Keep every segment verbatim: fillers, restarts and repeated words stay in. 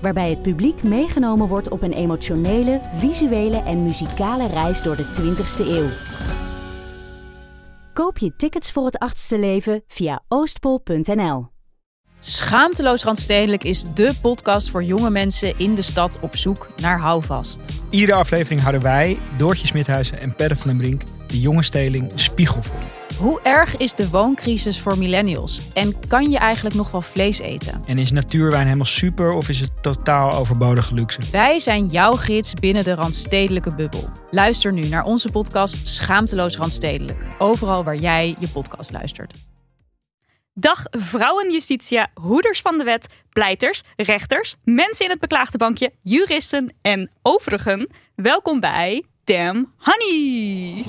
waarbij het publiek meegenomen wordt op een emotionele, visuele en muzikale reis door de twintigste eeuw. Koop je tickets voor Het achtste leven via oostpol punt n l. Schaamteloos Randstedelijk is dé podcast voor jonge mensen in de stad op zoek naar houvast. Iedere aflevering houden wij, Doortje Smithuizen en Perre van Brink, de jonge steling spiegel voor. Hoe erg is de wooncrisis voor millennials? En kan je eigenlijk nog wel vlees eten? En is natuurwijn helemaal super of is het totaal overbodige luxe? Wij zijn jouw gids binnen de randstedelijke bubbel. Luister nu naar onze podcast Schaamteloos Randstedelijk. Overal waar jij je podcast luistert. Dag vrouwen justitia, hoeders van de wet, pleiters, rechters, mensen in het beklaagde bankje, juristen en overigen. Welkom bij Damn honey!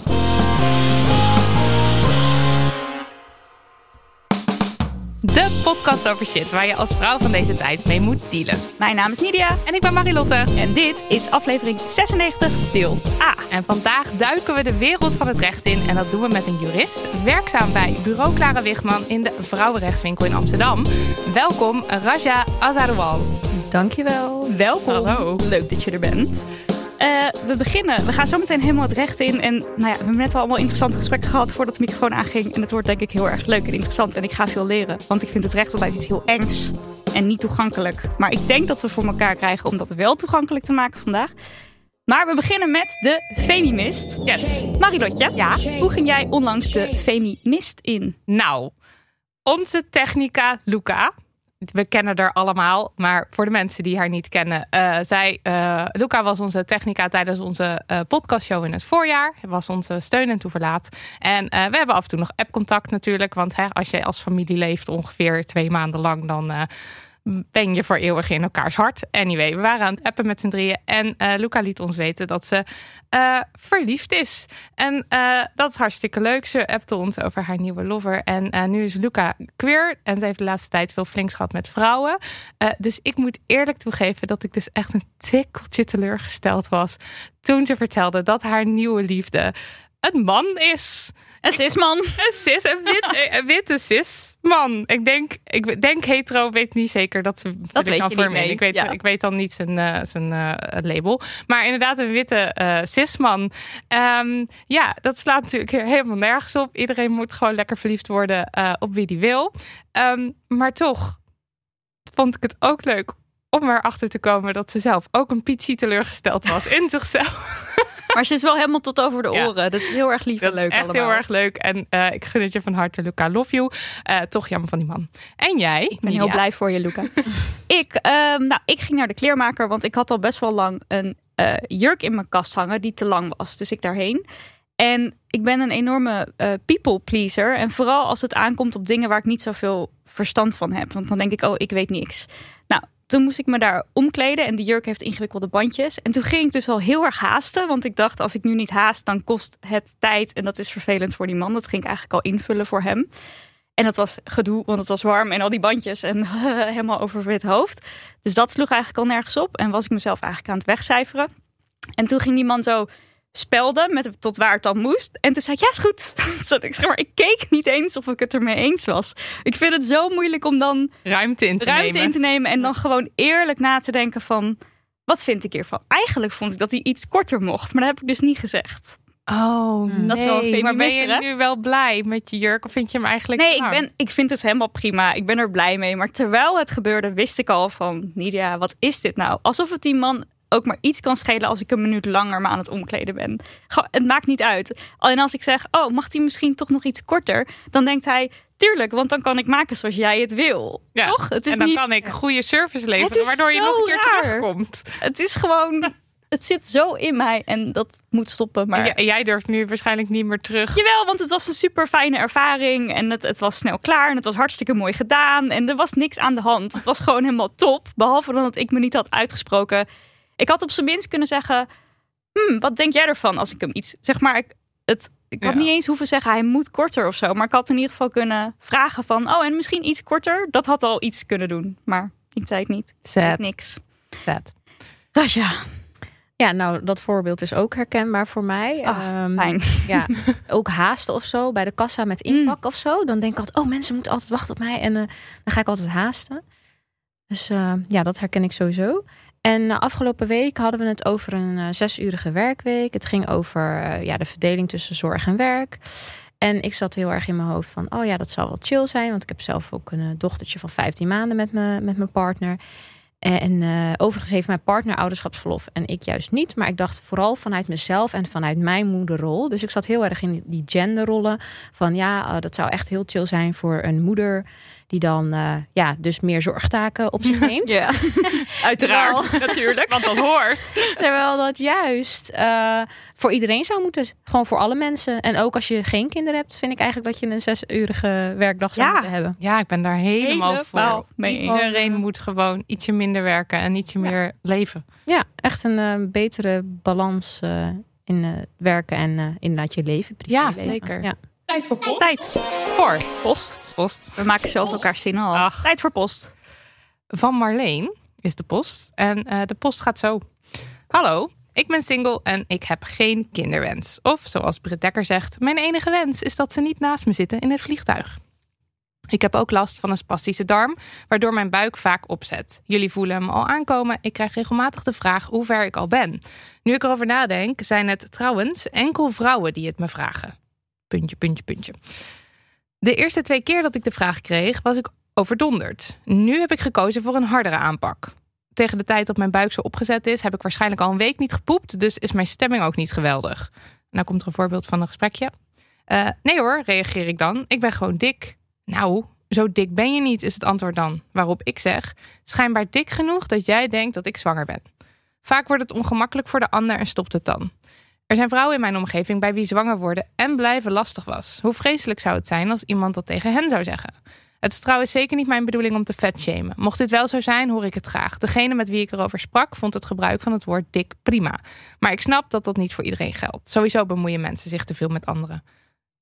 De podcast over shit waar je als vrouw van deze tijd mee moet dealen. Mijn naam is Nydia. En ik ben Marie Lotte. En dit is aflevering zesennegentig, deel A. En vandaag duiken we de wereld van het recht in. En dat doen we met een jurist, werkzaam bij Bureau Clara Wichmann in de Vrouwenrechtswinkel in Amsterdam. Welkom, Rajae Azaroual. Dankjewel. Welkom. Hallo. Leuk dat je er bent. Uh, we beginnen. We gaan zo meteen helemaal het recht in. En nou ja, we hebben net al allemaal interessante gesprekken gehad voordat de microfoon aanging. En het wordt denk ik heel erg leuk en interessant. En ik ga veel leren. Want ik vind het recht altijd iets heel engs en niet toegankelijk. Maar ik denk dat we voor elkaar krijgen om dat wel toegankelijk te maken vandaag. Maar we beginnen met de Femimist. Yes. Marilotje, ja. Hoe ging jij onlangs de Femimist in? Nou, onze technica Luca. We kennen haar allemaal, maar voor de mensen die haar niet kennen. Uh, zij, uh, Luca was onze technica tijdens onze uh, podcastshow in het voorjaar. Hij was onze steun en toeverlaat. En uh, we hebben af en toe nog appcontact natuurlijk. Want hè, als je als familie leeft ongeveer twee maanden lang, dan uh, ben je voor eeuwig in elkaars hart. Anyway, we waren aan het appen met z'n drieën. En uh, Luca liet ons weten dat ze uh, verliefd is. En uh, dat is hartstikke leuk. Ze appte ons over haar nieuwe lover. En uh, nu is Luca queer. En ze heeft de laatste tijd veel flinks gehad met vrouwen. Uh, dus ik moet eerlijk toegeven dat ik dus echt een tikkeltje teleurgesteld was toen ze vertelde dat haar nieuwe liefde een man is. Een cisman. Een cis, een, wit, een witte cisman. Ik denk, ik denk hetero, weet niet zeker. Dat, ze, dat weet ik dan voor me. Ik weet, ja. ik weet dan niet zijn, uh, zijn uh, label. Maar inderdaad, een witte uh, cisman. Um, ja, dat slaat natuurlijk helemaal nergens op. Iedereen moet gewoon lekker verliefd worden uh, op wie die wil. Um, maar toch vond ik het ook leuk om erachter te komen dat ze zelf ook een pietsie teleurgesteld was in zichzelf. Maar ze is wel helemaal tot over de oren. Ja. Dat is heel erg lief en leuk allemaal. Dat is echt allemaal heel erg leuk. En uh, ik gun het je van harte, Luca. Love you. Uh, toch jammer van die man. En jij? Ik ben heel blij voor je, Luca. ik, uh, nou, ik ging naar de kleermaker. Want ik had al best wel lang een uh, jurk in mijn kast hangen die te lang was. Dus ik daarheen. En ik ben een enorme uh, people pleaser. En vooral als het aankomt op dingen waar ik niet zoveel verstand van heb. Want dan denk ik, oh, ik weet niks. Nou, toen moest ik me daar omkleden en die jurk heeft ingewikkelde bandjes. En toen ging ik dus al heel erg haasten. Want ik dacht, als ik nu niet haast, dan kost het tijd. En dat is vervelend voor die man. Dat ging ik eigenlijk al invullen voor hem. En dat was gedoe, want het was warm en al die bandjes. En helemaal over het hoofd. Dus dat sloeg eigenlijk al nergens op. En was ik mezelf eigenlijk aan het wegcijferen. En toen ging die man zo spelden met tot waar het dan moest. En toen zei ik, ja, is goed. ik, maar ik keek niet eens of ik het ermee eens was. Ik vind het zo moeilijk om dan ruimte in te, ruimte nemen. In te nemen. En dan gewoon eerlijk na te denken van, wat vind ik hiervan? Eigenlijk vond ik dat hij iets korter mocht. Maar dat heb ik dus niet gezegd. Oh, nee. Dat is wel een maar ben je hè? Nu wel blij met je jurk? Of vind je hem eigenlijk Nee, ik, ben, ik vind het helemaal prima. Ik ben er blij mee. Maar terwijl het gebeurde, wist ik al van, Nydia, wat is dit nou? Alsof het die man ook maar iets kan schelen als ik een minuut langer me aan het omkleden ben. Het maakt niet uit. En als ik zeg, oh, mag die misschien toch nog iets korter? Dan denkt hij, tuurlijk, want dan kan ik maken zoals jij het wil. Ja, toch? Het is en dan niet kan ik goede service leveren, waardoor je nog een keer raar terugkomt. Het is gewoon, het zit zo in mij en dat moet stoppen. Maar ja, jij durft nu waarschijnlijk niet meer terug. Jawel, want het was een super fijne ervaring. En het, het was snel klaar. En het was hartstikke mooi gedaan. En er was niks aan de hand. Het was gewoon helemaal top. Behalve dan dat ik me niet had uitgesproken. Ik had op zijn minst kunnen zeggen, hmm, wat denk jij ervan als ik hem iets... Zeg maar, ik, het, ik had ja. niet eens hoeven zeggen, hij moet korter of zo. Maar ik had in ieder geval kunnen vragen van, oh, en misschien iets korter. Dat had al iets kunnen doen, maar die tijd niet. Zet. Niks. Zet. Raja. Ja, nou, dat voorbeeld is ook herkenbaar voor mij. Oh, um, fijn. Ja, ook haasten of zo, bij de kassa met inpak mm. of zo. Dan denk ik altijd, oh, mensen moeten altijd wachten op mij. En uh, dan ga ik altijd haasten. Dus uh, ja, dat herken ik sowieso. En uh, afgelopen week hadden we het over een uh, zesurige werkweek. Het ging over uh, ja, de verdeling tussen zorg en werk. En ik zat heel erg in mijn hoofd van, oh ja, dat zal wel chill zijn. Want ik heb zelf ook een uh, dochtertje van vijftien maanden met, me, met mijn partner. En uh, overigens heeft mijn partner ouderschapsverlof en ik juist niet. Maar ik dacht vooral vanuit mezelf en vanuit mijn moederrol. Dus ik zat heel erg in die genderrollen. Van ja, uh, dat zou echt heel chill zijn voor een moeder... die dan uh, ja, dus meer zorgtaken op zich neemt. Ja, uiteraard, terwijl, natuurlijk, want dat hoort. Terwijl dat juist uh, voor iedereen zou moeten. Gewoon voor alle mensen. En ook als je geen kinderen hebt... vind ik eigenlijk dat je een zesurige werkdag zou ja. moeten hebben. Ja, ik ben daar helemaal, helemaal voor. Mee. Iedereen moet gewoon ietsje minder werken en ietsje ja. meer leven. Ja, echt een uh, betere balans uh, in uh, werken en uh, inderdaad je leven. Ja, leven. Zeker. Ja. Tijd voor post. Tijd voor post. post. We maken zelfs elkaar zin al. Ach. Tijd voor post. Van Marleen is de post. En uh, de post gaat zo. Hallo, ik ben single en ik heb geen kinderwens. Of zoals Britt Dekker zegt, mijn enige wens is dat ze niet naast me zitten in het vliegtuig. Ik heb ook last van een spastische darm, waardoor mijn buik vaak opzet. Jullie voelen hem al aankomen. Ik krijg regelmatig de vraag hoe ver ik al ben. Nu ik erover nadenk, zijn het trouwens enkel vrouwen die het me vragen. Puntje, puntje, puntje. De eerste twee keer dat ik de vraag kreeg, was ik overdonderd. Nu heb ik gekozen voor een hardere aanpak. Tegen de tijd dat mijn buik zo opgezet is, heb ik waarschijnlijk al een week niet gepoept, dus is mijn stemming ook niet geweldig. Nou komt er een voorbeeld van een gesprekje. Uh, nee hoor, reageer ik dan. Ik ben gewoon dik. Nou, zo dik ben je niet, is het antwoord dan. Waarop ik zeg, schijnbaar dik genoeg dat jij denkt dat ik zwanger ben. Vaak wordt het ongemakkelijk voor de ander en stopt het dan. Er zijn vrouwen in mijn omgeving bij wie zwanger worden en blijven lastig was. Hoe vreselijk zou het zijn als iemand dat tegen hen zou zeggen? Het is trouwens zeker niet mijn bedoeling om te vetshamen. Mocht dit wel zo zijn, hoor ik het graag. Degene met wie ik erover sprak vond het gebruik van het woord dik prima. Maar ik snap dat dat niet voor iedereen geldt. Sowieso bemoeien mensen zich te veel met anderen.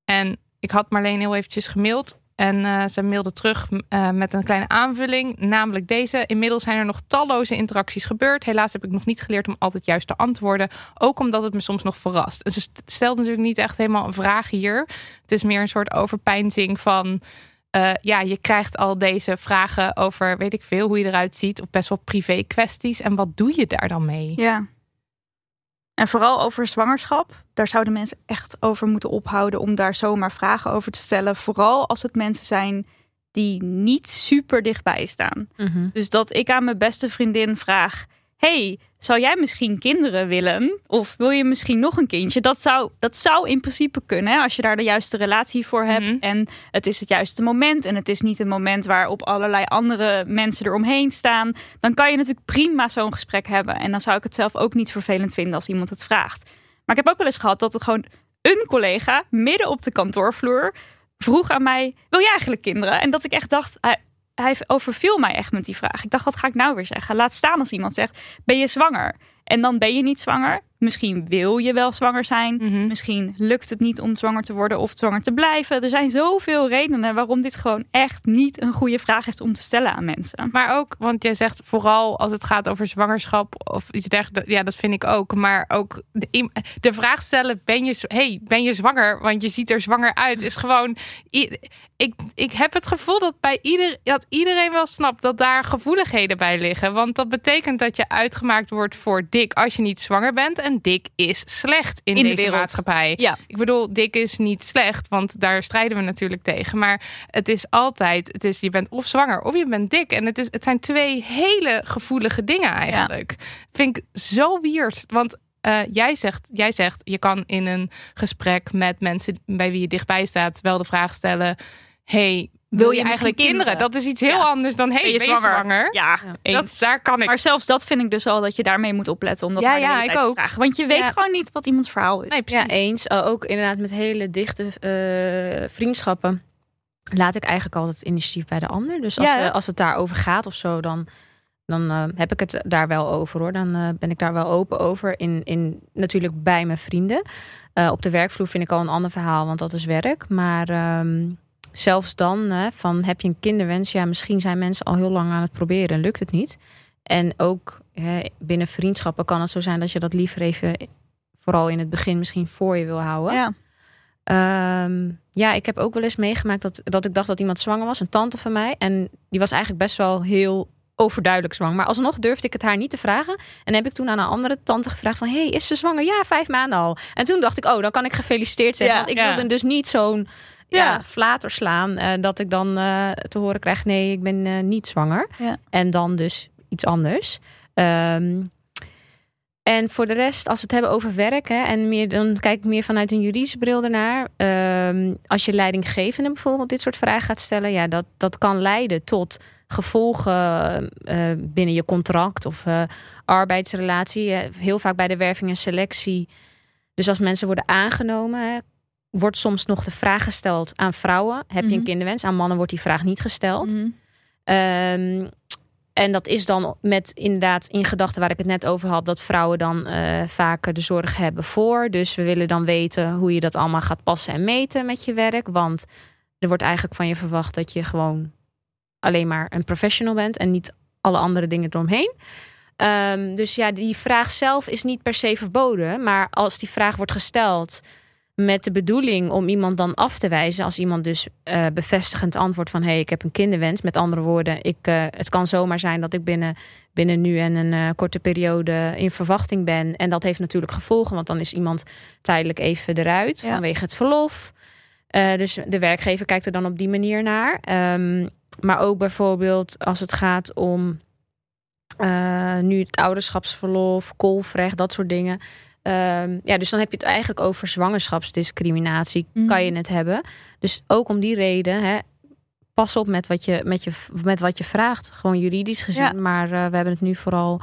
En ik had Marleen heel eventjes gemaild. En uh, ze mailde terug uh, met een kleine aanvulling, namelijk deze. Inmiddels zijn er nog talloze interacties gebeurd. Helaas heb ik nog niet geleerd om altijd juist te antwoorden. Ook omdat het me soms nog verrast. En ze stelt natuurlijk niet echt helemaal een vraag hier. Het is meer een soort overpeinzing van... Uh, ja, je krijgt al deze vragen over, weet ik veel, hoe je eruit ziet. Of best wel privé kwesties. En wat doe je daar dan mee? Ja. En vooral over zwangerschap. Daar zouden mensen echt over moeten ophouden om daar zomaar vragen over te stellen. Vooral als het mensen zijn die niet super dichtbij staan. Mm-hmm. Dus dat ik aan mijn beste vriendin vraag... hey, zou jij misschien kinderen willen? Of wil je misschien nog een kindje? Dat zou, dat zou in principe kunnen, hè? Als je daar de juiste relatie voor hebt. Mm-hmm. En het is het juiste moment. En het is niet een moment waarop allerlei andere mensen eromheen staan. Dan kan je natuurlijk prima zo'n gesprek hebben. En dan zou ik het zelf ook niet vervelend vinden als iemand het vraagt. Maar ik heb ook wel eens gehad dat er gewoon een collega... midden op de kantoorvloer vroeg aan mij... wil jij eigenlijk kinderen? En dat ik echt dacht... hij overviel mij echt met die vraag. Ik dacht, wat ga ik nou weer zeggen? Laat staan als iemand zegt, ben je zwanger? En dan ben je niet zwanger. Misschien wil je wel zwanger zijn. Mm-hmm. Misschien lukt het niet om zwanger te worden of zwanger te blijven. Er zijn zoveel redenen waarom dit gewoon echt niet een goede vraag is om te stellen aan mensen. Maar ook, want jij zegt vooral als het gaat over zwangerschap of iets dergelijks. Ja, dat vind ik ook. Maar ook de, de vraag stellen, ben je, hey, ben je zwanger? Want je ziet er zwanger uit. Is gewoon, ik, ik heb het gevoel dat, bij ieder, dat iedereen wel snapt dat daar gevoeligheden bij liggen. Want dat betekent dat je uitgemaakt wordt voor dik als je niet zwanger bent. En dik is slecht in, in deze de maatschappij. Ja. Ik bedoel, dik is niet slecht, want daar strijden we natuurlijk tegen. Maar het is altijd, het is, je bent of zwanger of je bent dik. En het, is, het zijn twee hele gevoelige dingen eigenlijk. Ja. Vind ik zo weird, want uh, jij, zegt, jij zegt, je kan in een gesprek met mensen bij wie je dichtbij staat wel de vraag stellen, hey, wil je, je eigenlijk kinderen? kinderen? Dat is iets heel ja. anders dan... hey, ben je, ben je zwanger? zwanger? Ja, eens. Dat, daar kan ik. Maar zelfs dat vind ik dus al dat je daarmee moet opletten. Om dat ja, ja, ik ook. Vragen. Want je weet ja. gewoon niet wat iemands verhaal is. Nee, precies. Ja, eens. Uh, ook inderdaad met hele dichte uh, vriendschappen... laat ik eigenlijk altijd het initiatief bij de ander. Dus als, ja, ja. Uh, als het daarover gaat of zo... dan Dan uh, heb ik het daar wel over hoor. Dan uh, ben ik daar wel open over. In, in, natuurlijk bij mijn vrienden. Uh, op de werkvloer vind ik al een ander verhaal. Want dat is werk. Maar um, zelfs dan. Hè, van heb je een kinderwens? Ja, misschien zijn mensen al heel lang aan het proberen. En lukt het niet. En ook hè, binnen vriendschappen kan het zo zijn. Dat je dat liever even. Vooral in het begin misschien voor je wil houden. Ja. Um, ja, ik heb ook wel eens meegemaakt. Dat, dat ik dacht dat iemand zwanger was. Een tante van mij. En die was eigenlijk best wel heel... overduidelijk zwanger. Maar alsnog durfde ik het haar niet te vragen. En heb ik toen aan een andere tante gevraagd van... hey, is ze zwanger? Ja, vijf maanden al. En toen dacht ik, oh, dan kan ik gefeliciteerd zijn. Ja, want ik ja. wilde dus niet zo'n ja, ja. flater slaan... Uh, dat ik dan uh, te horen krijg... nee, ik ben uh, niet zwanger. Ja. En dan dus iets anders. Um, en voor de rest, als we het hebben over werk... Hè, en meer, dan kijk ik meer vanuit een juridische bril ernaar. Um, als je leidinggevende bijvoorbeeld dit soort vragen gaat stellen... ja, dat, dat kan leiden tot... gevolgen uh, binnen je contract of uh, arbeidsrelatie. Heel vaak bij de werving en selectie. Dus als mensen worden aangenomen... Hè, wordt soms nog de vraag gesteld aan vrouwen. Heb mm-hmm. je een kinderwens? Aan mannen wordt die vraag niet gesteld. Mm-hmm. Um, en dat is dan met inderdaad in gedachten waar ik het net over had... dat vrouwen dan uh, vaker de zorg hebben voor. Dus we willen dan weten hoe je dat allemaal gaat passen en meten met je werk. Want er wordt eigenlijk van je verwacht dat je gewoon... alleen maar een professional bent en niet alle andere dingen eromheen. Um, dus ja, die vraag zelf is niet per se verboden. Maar als die vraag wordt gesteld met de bedoeling om iemand dan af te wijzen... als iemand dus uh, bevestigend antwoordt van... hé, hey, ik heb een kinderwens. Met andere woorden, ik, uh, het kan zomaar zijn dat ik binnen, binnen nu en een uh, korte periode in verwachting ben. En dat heeft natuurlijk gevolgen, want dan is iemand tijdelijk even eruit... Ja. vanwege het verlof. Uh, dus de werkgever kijkt er dan op die manier naar... Um, Maar ook bijvoorbeeld als het gaat om uh, nu het ouderschapsverlof, kolfrecht, dat soort dingen. Um, ja, dus dan heb je het eigenlijk over zwangerschapsdiscriminatie, mm. kan je het hebben. Dus ook om die reden, hè, pas op met wat je, met je, met wat je vraagt. Gewoon juridisch gezien, ja. maar uh, we hebben het nu vooral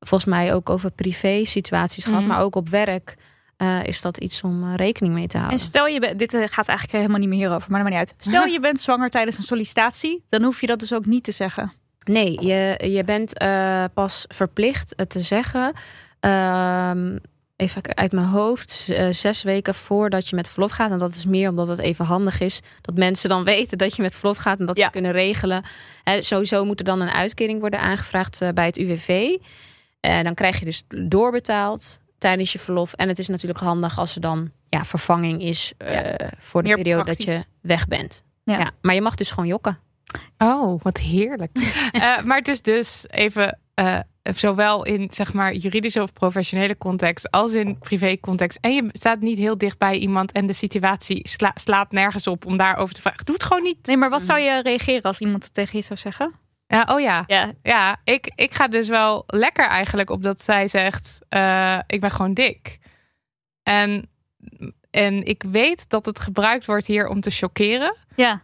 volgens mij ook over privé situaties mm. gehad, maar ook op werk. Uh, is dat iets om uh, rekening mee te houden. En stel je bent, dit gaat eigenlijk helemaal niet meer hierover, maar dat maakt niet uit. Stel je bent zwanger tijdens een sollicitatie, dan hoef je dat dus ook niet te zeggen. Nee, je, je bent uh, pas verplicht het te zeggen. Uh, even uit mijn hoofd, uh, zes weken voordat je met verlof gaat. En dat is meer omdat het even handig is. Dat mensen dan weten dat je met verlof gaat en dat ja. ze kunnen regelen. He, sowieso moet er dan een uitkering worden aangevraagd uh, bij het U W V. Uh, dan krijg je dus doorbetaald... tijdens je verlof. En het is natuurlijk handig als er dan ja, vervanging is... Uh, ja, voor de periode praktisch. Dat je weg bent. Ja. Ja, maar je mag dus gewoon jokken. Oh, wat heerlijk. uh, maar het is dus even... Uh, zowel in zeg maar juridische of professionele context... als in privé context. En je staat niet heel dicht bij iemand... en de situatie sla- slaat nergens op om daarover te vragen. Doe het gewoon niet. Nee, maar wat mm. zou je reageren als iemand het tegen je zou zeggen? Ja, oh ja, yeah. ja ik, ik ga dus wel lekker eigenlijk op dat zij zegt... Uh, ik ben gewoon dik. En, en ik weet dat het gebruikt wordt hier om te shockeren. Yeah.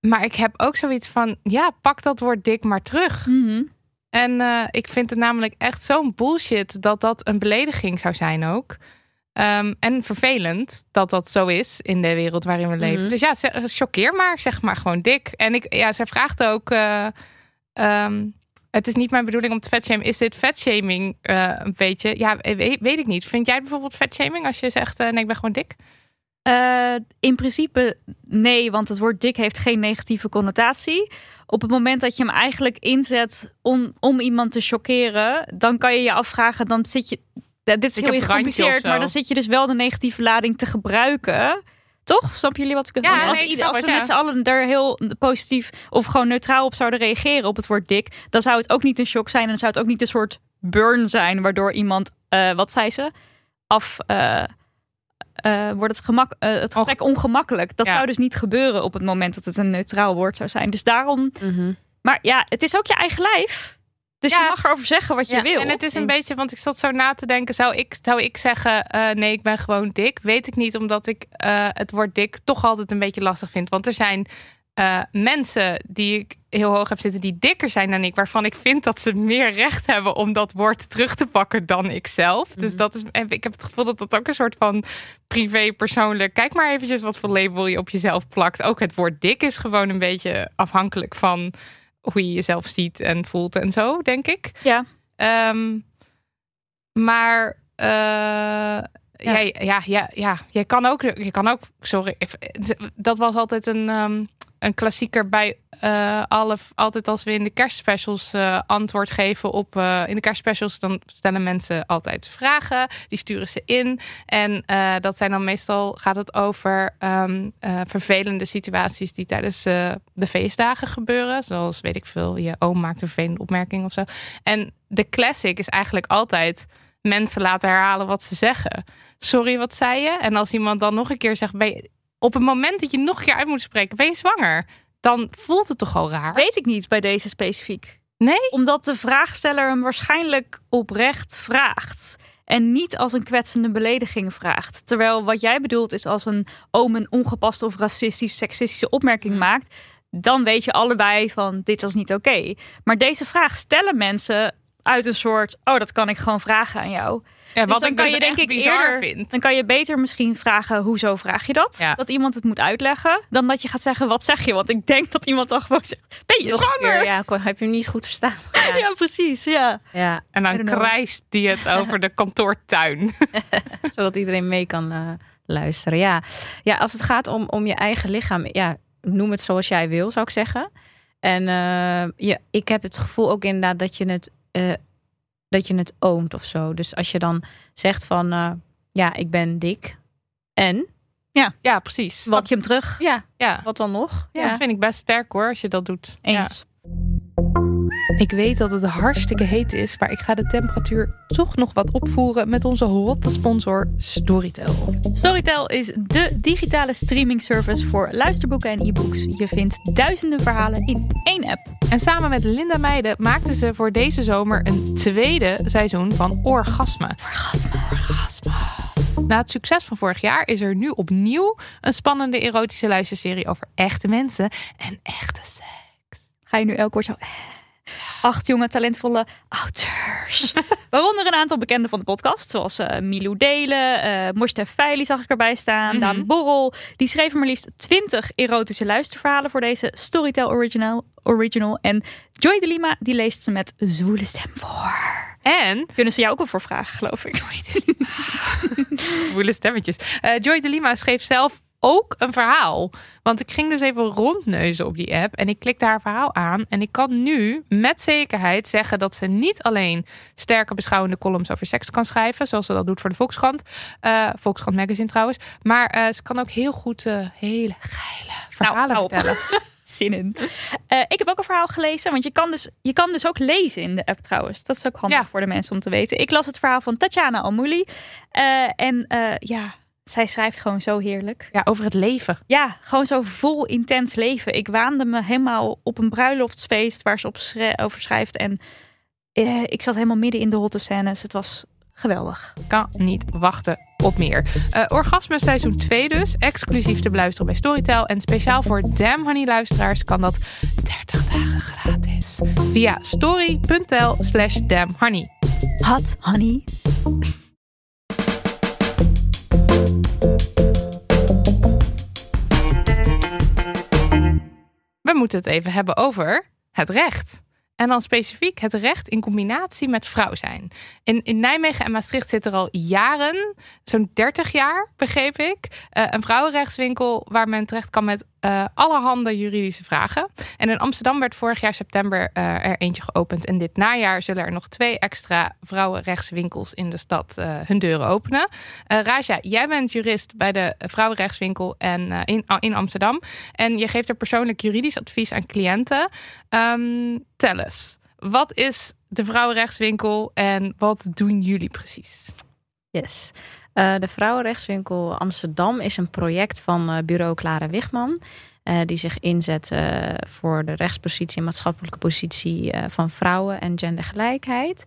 Maar ik heb ook zoiets van... ja, pak dat woord dik maar terug. Mm-hmm. En uh, ik vind het namelijk echt zo'n bullshit... dat dat een belediging zou zijn ook. Um, en vervelend dat dat zo is in de wereld waarin we leven. Mm-hmm. Dus ja, choqueer maar, zeg maar gewoon dik. En ik, ja, zij vraagt ook... Uh, Um, het is niet mijn bedoeling om te vetshamen. Is dit vetshaming uh, een beetje? Ja, weet, weet ik niet. Vind jij bijvoorbeeld vetshaming als je zegt... Uh, nee, ik ben gewoon dik? Uh, in principe nee, want het woord dik heeft geen negatieve connotatie. Op het moment dat je hem eigenlijk inzet om, om iemand te shockeren... dan kan je je afvragen, dan zit je... Dit is heel gecompliceerd, maar dan zit je dus wel de negatieve lading te gebruiken... Toch? Snappen jullie wat ik bedoel? Ja, als, nee, als we ja. met z'n allen er heel positief of gewoon neutraal op zouden reageren op het woord dik, dan zou het ook niet een shock zijn en dan zou het ook niet een soort burn zijn waardoor iemand, uh, wat zei ze, af uh, uh, wordt het, gemak, uh, het gesprek Och. ongemakkelijk. Dat ja. zou dus niet gebeuren op het moment dat het een neutraal woord zou zijn. Dus daarom, mm-hmm. maar ja, het is ook je eigen lijf. Dus ja. je mag erover zeggen wat je ja. wil. En het is een beetje, want ik zat zo na te denken... zou ik, zou ik zeggen, uh, nee, ik ben gewoon dik? Weet ik niet, omdat ik uh, het woord dik toch altijd een beetje lastig vind. Want er zijn uh, mensen die ik heel hoog heb zitten... die dikker zijn dan ik, waarvan ik vind dat ze meer recht hebben... om dat woord terug te pakken dan ikzelf. Mm-hmm. Dus dat is, ik heb het gevoel dat dat ook een soort van privé, persoonlijk... kijk maar eventjes wat voor label je op jezelf plakt. Ook het woord dik is gewoon een beetje afhankelijk van... hoe je jezelf ziet en voelt en zo, denk ik. Ja. Um, maar uh, ja. Jij, ja, ja, ja, jij kan ook, je kan ook, sorry, dat was altijd een, um, een klassieker bij uh, alle, altijd als we in de kerstspecials uh, antwoord geven op, uh, in de kerstspecials, dan stellen mensen altijd vragen, die sturen ze in en uh, dat zijn dan meestal, gaat het over um, uh, vervelende situaties die tijdens uh, de feestdagen gebeuren, zoals, weet ik veel, je oom maakt een vervelende opmerking of zo. En de classic is eigenlijk altijd mensen laten herhalen wat ze zeggen. Sorry, wat zei je? En als iemand dan nog een keer zegt, ben je, op het moment dat je nog een keer uit moet spreken, ben je zwanger? Dan voelt het toch al raar? Weet ik niet bij deze specifiek. Nee? Omdat de vraagsteller hem waarschijnlijk oprecht vraagt. En niet als een kwetsende belediging vraagt. Terwijl wat jij bedoelt is als een oom een ongepaste of racistisch, seksistische opmerking hmm. maakt. Dan weet je allebei van dit was niet oké. Okay. Maar deze vraag stellen mensen uit een soort, oh, dat kan ik gewoon vragen aan jou. Ja, dus wat dan ik kan dus je denk ik eerder vind. Dan kan je beter misschien vragen, hoezo vraag je dat? Ja. Dat iemand het moet uitleggen. Dan dat je gaat zeggen, wat zeg je? Want ik denk dat iemand dan gewoon zegt, ben je zwanger? Ja, heb je hem niet goed verstaan? Ja, ja precies. Ja. Ja. En dan krijst die het over de kantoortuin. Zodat iedereen mee kan uh, luisteren. Ja. Ja, als het gaat om, om je eigen lichaam, ja, noem het zoals jij wil, zou ik zeggen. En uh, ja, ik heb het gevoel ook inderdaad dat je het Uh, dat je het oomt of zo. Dus als je dan zegt van Uh, ja, ik ben dik. En? Ja, ja precies. Wat dat, je hem terug? Ja. Ja. Wat dan nog? Ja. Dat vind ik best sterk hoor, als je dat doet. Eens. Ja. Ik weet dat het hartstikke heet is, maar ik ga de temperatuur toch nog wat opvoeren met onze hotte sponsor Storytel. Storytel is de digitale streaming service voor luisterboeken en e-books. Je vindt duizenden verhalen in één app. En samen met Linda Meijden maakten ze voor deze zomer een tweede seizoen van Oorgasme. Oorgasme, Oorgasme. Na het succes van vorig jaar is er nu opnieuw een spannende erotische luisterserie over echte mensen en echte seks. Ga je nu elk woord zo acht jonge, talentvolle auteurs. Waaronder een aantal bekenden van de podcast. Zoals uh, Milou Delen, uh, Mostef Feili zag ik erbij staan. Mm-hmm. Daan Borrel. Die schreven maar liefst twintig erotische luisterverhalen voor deze Storytel Original. original. En Joy De Lima, die leest ze met zwoele stem voor. En kunnen ze jou ook al voor vragen, geloof ik. Joy De Lima. Zwoele stemmetjes. Uh, Joy De Lima schreef zelf ook een verhaal. Want ik ging dus even rondneuzen op die app en ik klikte haar verhaal aan. En ik kan nu met zekerheid zeggen dat ze niet alleen sterke beschouwende columns over seks kan schrijven, zoals ze dat doet voor de Volkskrant. Uh, Volkskrant magazine trouwens. Maar uh, ze kan ook heel goed uh, hele geile verhalen nou, vertellen. Zin in. Uh, ik heb ook een verhaal gelezen. Want je kan, dus, je kan dus ook lezen in de app trouwens. Dat is ook handig ja. voor de mensen om te weten. Ik las het verhaal van Tatjana Almuli. Uh, en uh, ja... Zij schrijft gewoon zo heerlijk. Ja, over het leven. Ja, gewoon zo vol intens leven. Ik waande me helemaal op een bruiloftsfeest waar ze op schre- over schrijft. En eh, ik zat helemaal midden in de hotte scènes. Het was geweldig. Kan niet wachten op meer. Uh, Orgasme seizoen twee dus. Exclusief te beluisteren bij Storytel. En speciaal voor Damn Honey luisteraars kan dat dertig dagen gratis. Via story.tel slash damnhoney. Hot honey. We moeten het even hebben over het recht. En dan specifiek het recht in combinatie met vrouw zijn. In, in Nijmegen en Maastricht zit er al jaren, zo'n dertig jaar begreep ik, een vrouwenrechtswinkel waar men terecht kan met uh, allerhande juridische vragen. En in Amsterdam werd vorig jaar september uh, er eentje geopend. En dit najaar zullen er nog twee extra vrouwenrechtswinkels in de stad uh, hun deuren openen. Uh, Rajae, jij bent jurist bij de vrouwenrechtswinkel en, uh, in, in Amsterdam. En je geeft er persoonlijk juridisch advies aan cliënten. Um, Tell us, wat is de Vrouwenrechtswinkel en wat doen jullie precies? Yes, uh, de Vrouwenrechtswinkel Amsterdam is een project van uh, Bureau Clara Wichmann. Uh, die zich inzet uh, voor de rechtspositie en maatschappelijke positie uh, van vrouwen en gendergelijkheid.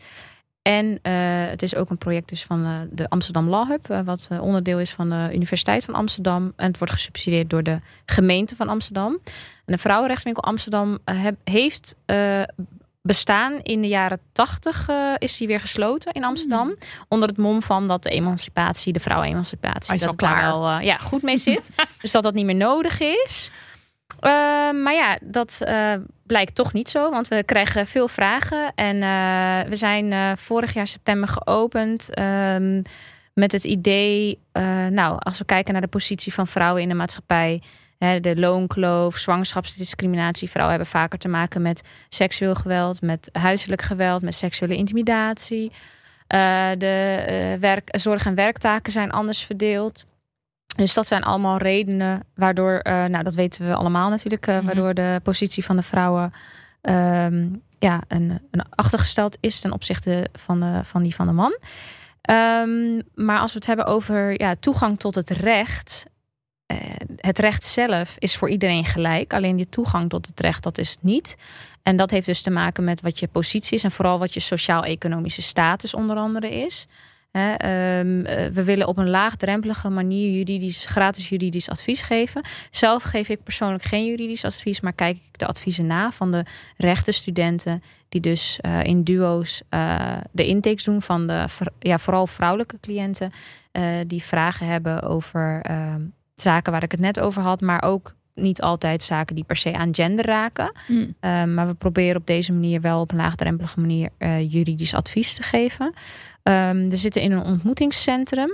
En uh, het is ook een project dus van uh, de Amsterdam Law Hub. Uh, wat uh, onderdeel is van de Universiteit van Amsterdam. En het wordt gesubsidieerd door de gemeente van Amsterdam. En de Vrouwenrechtswinkel Amsterdam uh, heb, heeft uh, bestaan in de jaren tachtig. Uh, is die weer gesloten in Amsterdam. Mm. Onder het mom van dat de emancipatie, de vrouwenemancipatie. Hij is al klaar. Daar wel uh, ja, goed mee zit. Dus dat dat niet meer nodig is. Uh, maar ja, dat uh, blijkt toch niet zo. Want we krijgen veel vragen. En uh, we zijn uh, vorig jaar september geopend... Um, met het idee... Uh, nou, als we kijken naar de positie van vrouwen in de maatschappij... Hè, de loonkloof, zwangerschapsdiscriminatie... vrouwen hebben vaker te maken met seksueel geweld... met huiselijk geweld, met seksuele intimidatie. Uh, de uh, werk, zorg- en werktaken zijn anders verdeeld... Dus dat zijn allemaal redenen waardoor, uh, nou dat weten we allemaal natuurlijk, uh, waardoor de positie van de vrouwen um, ja, een, een achtergesteld is ten opzichte van, de, van die van de man. Um, maar als we het hebben over ja, toegang tot het recht, uh, het recht zelf is voor iedereen gelijk. Alleen die toegang tot het recht, dat is het niet. En dat heeft dus te maken met wat je positie is en vooral wat je sociaal-economische status onder andere is. He, um, we willen op een laagdrempelige manier juridisch, gratis juridisch advies geven. Zelf geef ik persoonlijk geen juridisch advies, maar kijk ik de adviezen na van de rechtenstudenten die dus uh, in duo's uh, de intakes doen van de ja, vooral vrouwelijke cliënten uh, die vragen hebben over uh, zaken waar ik het net over had, maar ook niet altijd zaken die per se aan gender raken. Mm. Uh, maar we proberen op deze manier wel op een laagdrempelige manier uh, juridisch advies te geven. Um, we zitten in een ontmoetingscentrum.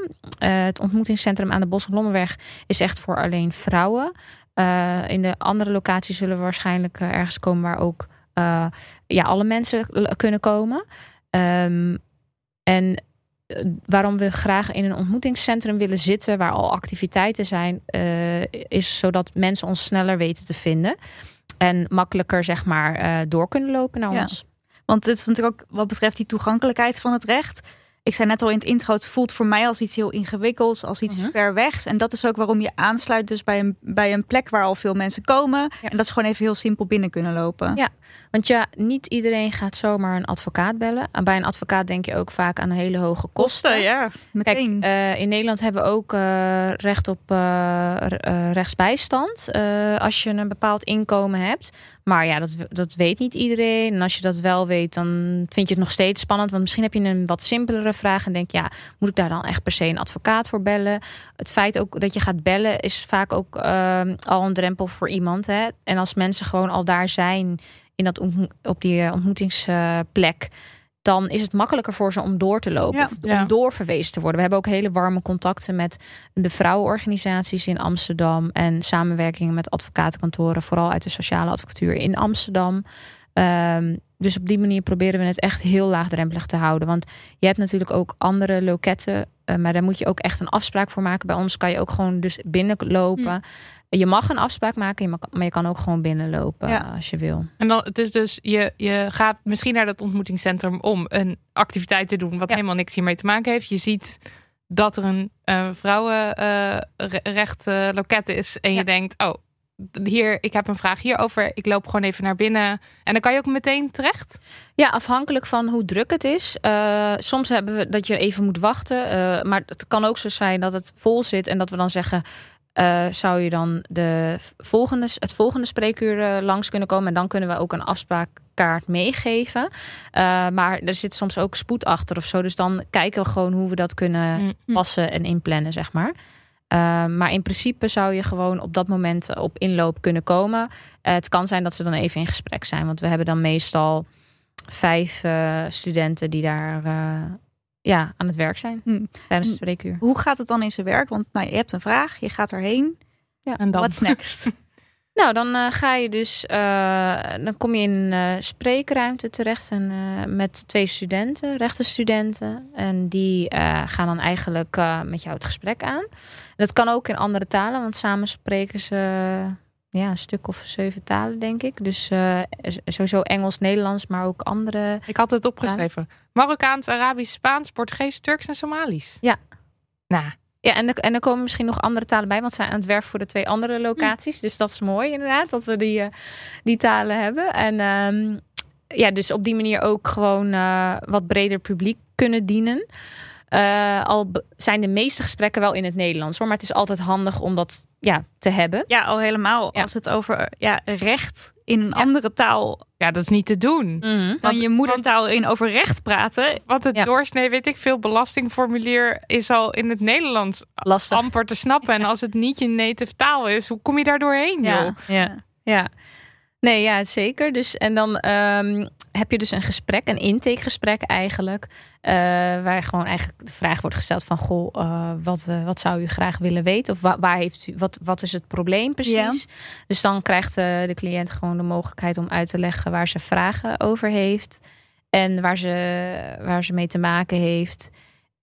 Uh, het ontmoetingscentrum aan de Bos en Lommerweg is echt voor alleen vrouwen. Uh, in de andere locatie zullen we waarschijnlijk uh, ergens komen waar ook uh, ja, alle mensen l- kunnen komen. Um, en waarom we graag in een ontmoetingscentrum willen zitten waar al activiteiten zijn, uh, is zodat mensen ons sneller weten te vinden en makkelijker zeg maar uh, door kunnen lopen naar ja. ons. Want dit is natuurlijk ook wat betreft die toegankelijkheid van het recht. Ik zei net al in het intro, het voelt voor mij als iets heel ingewikkelds, als iets uh-huh. ver wegs. En dat is ook waarom je aansluit dus bij een, bij een plek waar al veel mensen komen. Ja. En dat ze gewoon even heel simpel binnen kunnen lopen. Ja, want ja, niet iedereen gaat zomaar een advocaat bellen. En bij een advocaat denk je ook vaak aan hele hoge kosten. Kosten, ja, meteen. Kijk, uh, in Nederland hebben we ook uh, recht op uh, uh, rechtsbijstand. Uh, als je een bepaald inkomen hebt. Maar ja, dat, dat weet niet iedereen. En als je dat wel weet, dan vind je het nog steeds spannend. Want misschien heb je een wat simpelere vraag en denk ja, moet ik daar dan echt per se een advocaat voor bellen? Het feit ook dat je gaat bellen is vaak ook uh, al een drempel voor iemand. Hè? En als mensen gewoon al daar zijn in dat ontmo- op die ontmoetingsplek, dan is het makkelijker voor ze om door te lopen. Ja, of om ja. doorverwezen te worden. We hebben ook hele warme contacten met de vrouwenorganisaties in Amsterdam en samenwerkingen met advocatenkantoren, vooral uit de sociale advocatuur in Amsterdam. Um, dus op die manier proberen we het echt heel laagdrempelig te houden. Want je hebt natuurlijk ook andere loketten, uh, maar daar moet je ook echt een afspraak voor maken. Bij ons kan je ook gewoon dus binnenlopen. Mm. Je mag een afspraak maken, je mag, maar je kan ook gewoon binnenlopen ja. als je wil. En dan, het is dus, je, je gaat misschien naar dat ontmoetingscentrum om een activiteit te doen wat ja. helemaal niks hiermee te maken heeft. Je ziet dat er een uh, vrouwenrecht uh, uh, loket is en ja. je denkt, oh, hier, ik heb een vraag hierover. Ik loop gewoon even naar binnen. En dan kan je ook meteen terecht? Ja, afhankelijk van hoe druk het is. Uh, soms hebben we dat je even moet wachten. Uh, maar het kan ook zo zijn dat het vol zit en dat we dan zeggen, Uh, zou je dan de volgende, het volgende spreekuur uh, langs kunnen komen. En dan kunnen we ook een afspraakkaart meegeven. Uh, maar er zit soms ook spoed achter of zo. Dus dan kijken we gewoon hoe we dat kunnen passen en inplannen, zeg maar. Uh, maar in principe zou je gewoon op dat moment op inloop kunnen komen. Uh, het kan zijn dat ze dan even in gesprek zijn. Want we hebben dan meestal vijf uh, studenten die daar Uh, Ja, aan het werk zijn. Hmm. Tijdens het spreekuur. Hoe gaat het dan in zijn werk? Want nou, je hebt een vraag, je gaat erheen. Ja. En dan? What's next? Nou, dan uh, ga je dus, uh, dan kom je in een uh, spreekruimte terecht en uh, met twee studenten, rechtenstudenten. En die uh, gaan dan eigenlijk uh, met jou het gesprek aan. Dat kan ook in andere talen, want samen spreken ze Uh, Ja, een stuk of zeven talen, denk ik. Dus uh, sowieso Engels, Nederlands, maar ook andere. Ik had het opgeschreven. Marokkaans, Arabisch, Spaans, Portugees, Turks en Somalisch. Ja. Nou. Ja, en er, en er komen misschien nog andere talen bij, want ze zijn aan het werk voor de twee andere locaties. Hm. Dus dat is mooi inderdaad, dat we die, uh, die talen hebben. En um, ja, dus op die manier ook gewoon uh, wat breder publiek kunnen dienen. Uh, al b- zijn de meeste gesprekken wel in het Nederlands, hoor. Maar het is altijd handig om dat ja, te hebben. Ja, al helemaal. Ja. Als het over ja, recht in een ja. andere taal... Ja, dat is niet te doen. Mm-hmm. Dan je moedertaal want, in over recht praten. Want het ja. doorsnee, weet ik veel, belastingformulier is al in het Nederlands lastig, amper te snappen. Ja. En als het niet je native taal is, hoe kom je daar doorheen? Ja, joh? ja, ja. Nee, ja, zeker. Dus, en dan um, heb je dus een gesprek, een intakegesprek eigenlijk. Uh, waar gewoon eigenlijk de vraag wordt gesteld van... Goh, uh, wat, uh, wat zou u graag willen weten? Of wa- waar heeft u, wat, wat is het probleem precies? Ja. Dus dan krijgt uh, de cliënt gewoon de mogelijkheid om uit te leggen... waar ze vragen over heeft. En waar ze, waar ze mee te maken heeft.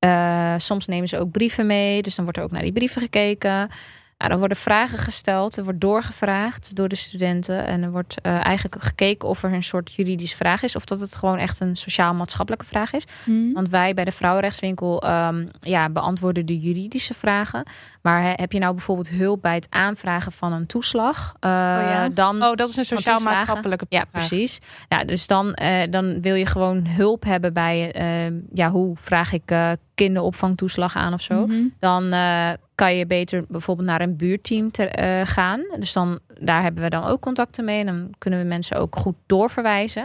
Uh, soms nemen ze ook brieven mee. Dus dan wordt er ook naar die brieven gekeken... Ja, er worden vragen gesteld, er wordt doorgevraagd door de studenten. En er wordt uh, eigenlijk gekeken of er een soort juridische vraag is. Of dat het gewoon echt een sociaal-maatschappelijke vraag is. Mm. Want wij bij de Vrouwenrechtswinkel um, ja, beantwoorden de juridische vragen. Maar he, heb je nou bijvoorbeeld hulp bij het aanvragen van een toeslag? Uh, oh, ja. dan, oh, dat is een sociaal-maatschappelijke vraag. Ja, precies. Ja, dus dan, uh, dan wil je gewoon hulp hebben bij... Uh, ja, hoe vraag ik... Uh, kinderopvangtoeslag aan of zo. Mm-hmm. Dan uh, kan je beter bijvoorbeeld naar een buurteam te, uh, gaan. Dus dan daar hebben we dan ook contacten mee. En dan kunnen we mensen ook goed doorverwijzen.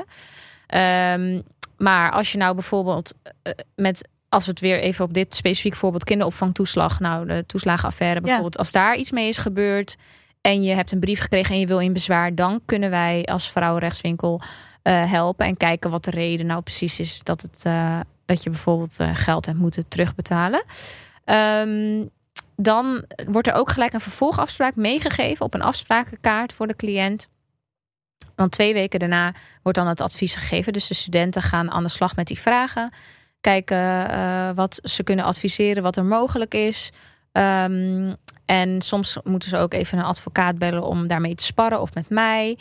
Um, maar als je nou bijvoorbeeld uh, met... Als we het weer even op dit specifiek voorbeeld... kinderopvangtoeslag, nou de toeslagenaffaire bijvoorbeeld... Ja. Als daar iets mee is gebeurd... en je hebt een brief gekregen en je wil in bezwaar... dan kunnen wij als Vrouwenrechtswinkel uh, helpen... en kijken wat de reden nou precies is dat het... Uh, dat je bijvoorbeeld geld hebt moeten terugbetalen. Um, dan wordt er ook gelijk een vervolgafspraak meegegeven... op een afsprakenkaart voor de cliënt. Want twee weken daarna wordt dan het advies gegeven. Dus de studenten gaan aan de slag met die vragen. Kijken uh, wat ze kunnen adviseren, wat er mogelijk is. Um, en soms moeten ze ook even een advocaat bellen... om daarmee te sparren of met mij...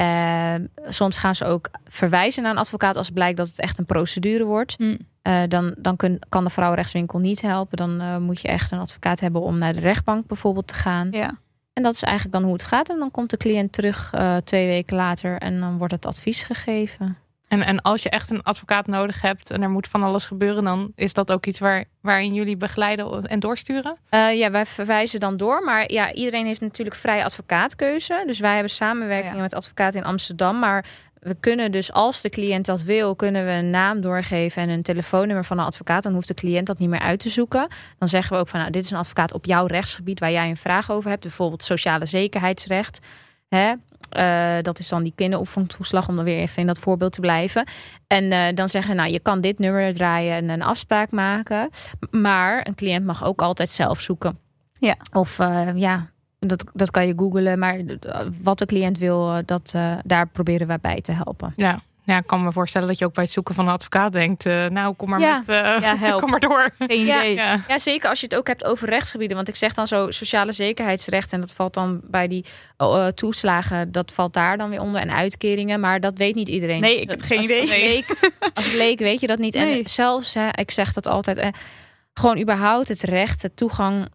Uh, soms gaan ze ook verwijzen naar een advocaat... als blijkt dat het echt een procedure wordt. Mm. Uh, dan dan kun, kan de Vrouwenrechtswinkel niet helpen. Dan uh, moet je echt een advocaat hebben... om naar de rechtbank bijvoorbeeld te gaan. Ja. En dat is eigenlijk dan hoe het gaat. En dan komt de cliënt terug uh, twee weken later... en dan wordt het advies gegeven. En, en als je echt een advocaat nodig hebt... en er moet van alles gebeuren... dan is dat ook iets waar, waarin jullie begeleiden en doorsturen? Uh, ja, wij verwijzen dan door. Maar ja, iedereen heeft natuurlijk vrije advocaatkeuze. Dus wij hebben samenwerkingen ja. met advocaten in Amsterdam. Maar we kunnen dus, als de cliënt dat wil... kunnen we een naam doorgeven en een telefoonnummer van een advocaat. Dan hoeft de cliënt dat niet meer uit te zoeken. Dan zeggen we ook van, nou, dit is een advocaat op jouw rechtsgebied... waar jij een vraag over hebt. Bijvoorbeeld sociale zekerheidsrecht... Hè? Uh, dat is dan die kinderopvangtoeslag, om dan weer even in dat voorbeeld te blijven. En uh, dan zeggen, nou, je kan dit nummer draaien en een afspraak maken. Maar een cliënt mag ook altijd zelf zoeken. Ja. Of uh, ja, dat, dat kan je googlen. Maar wat de cliënt wil, dat, uh, daar proberen wij bij te helpen. Ja. Ja, ik kan me voorstellen dat je ook bij het zoeken van een advocaat denkt... Uh, nou, kom maar, ja. met, uh, ja, kom maar door. Ja, ja. ja, zeker als je het ook hebt over rechtsgebieden. Want ik zeg dan zo sociale zekerheidsrecht... en dat valt dan bij die uh, toeslagen... dat valt daar dan weer onder. En uitkeringen, maar dat weet niet iedereen. Nee, ik heb dat, geen als, idee. Als, nee. leek, als leek weet je dat niet. Nee. En zelfs, hè, ik zeg dat altijd... Eh, gewoon überhaupt het recht, het toegang...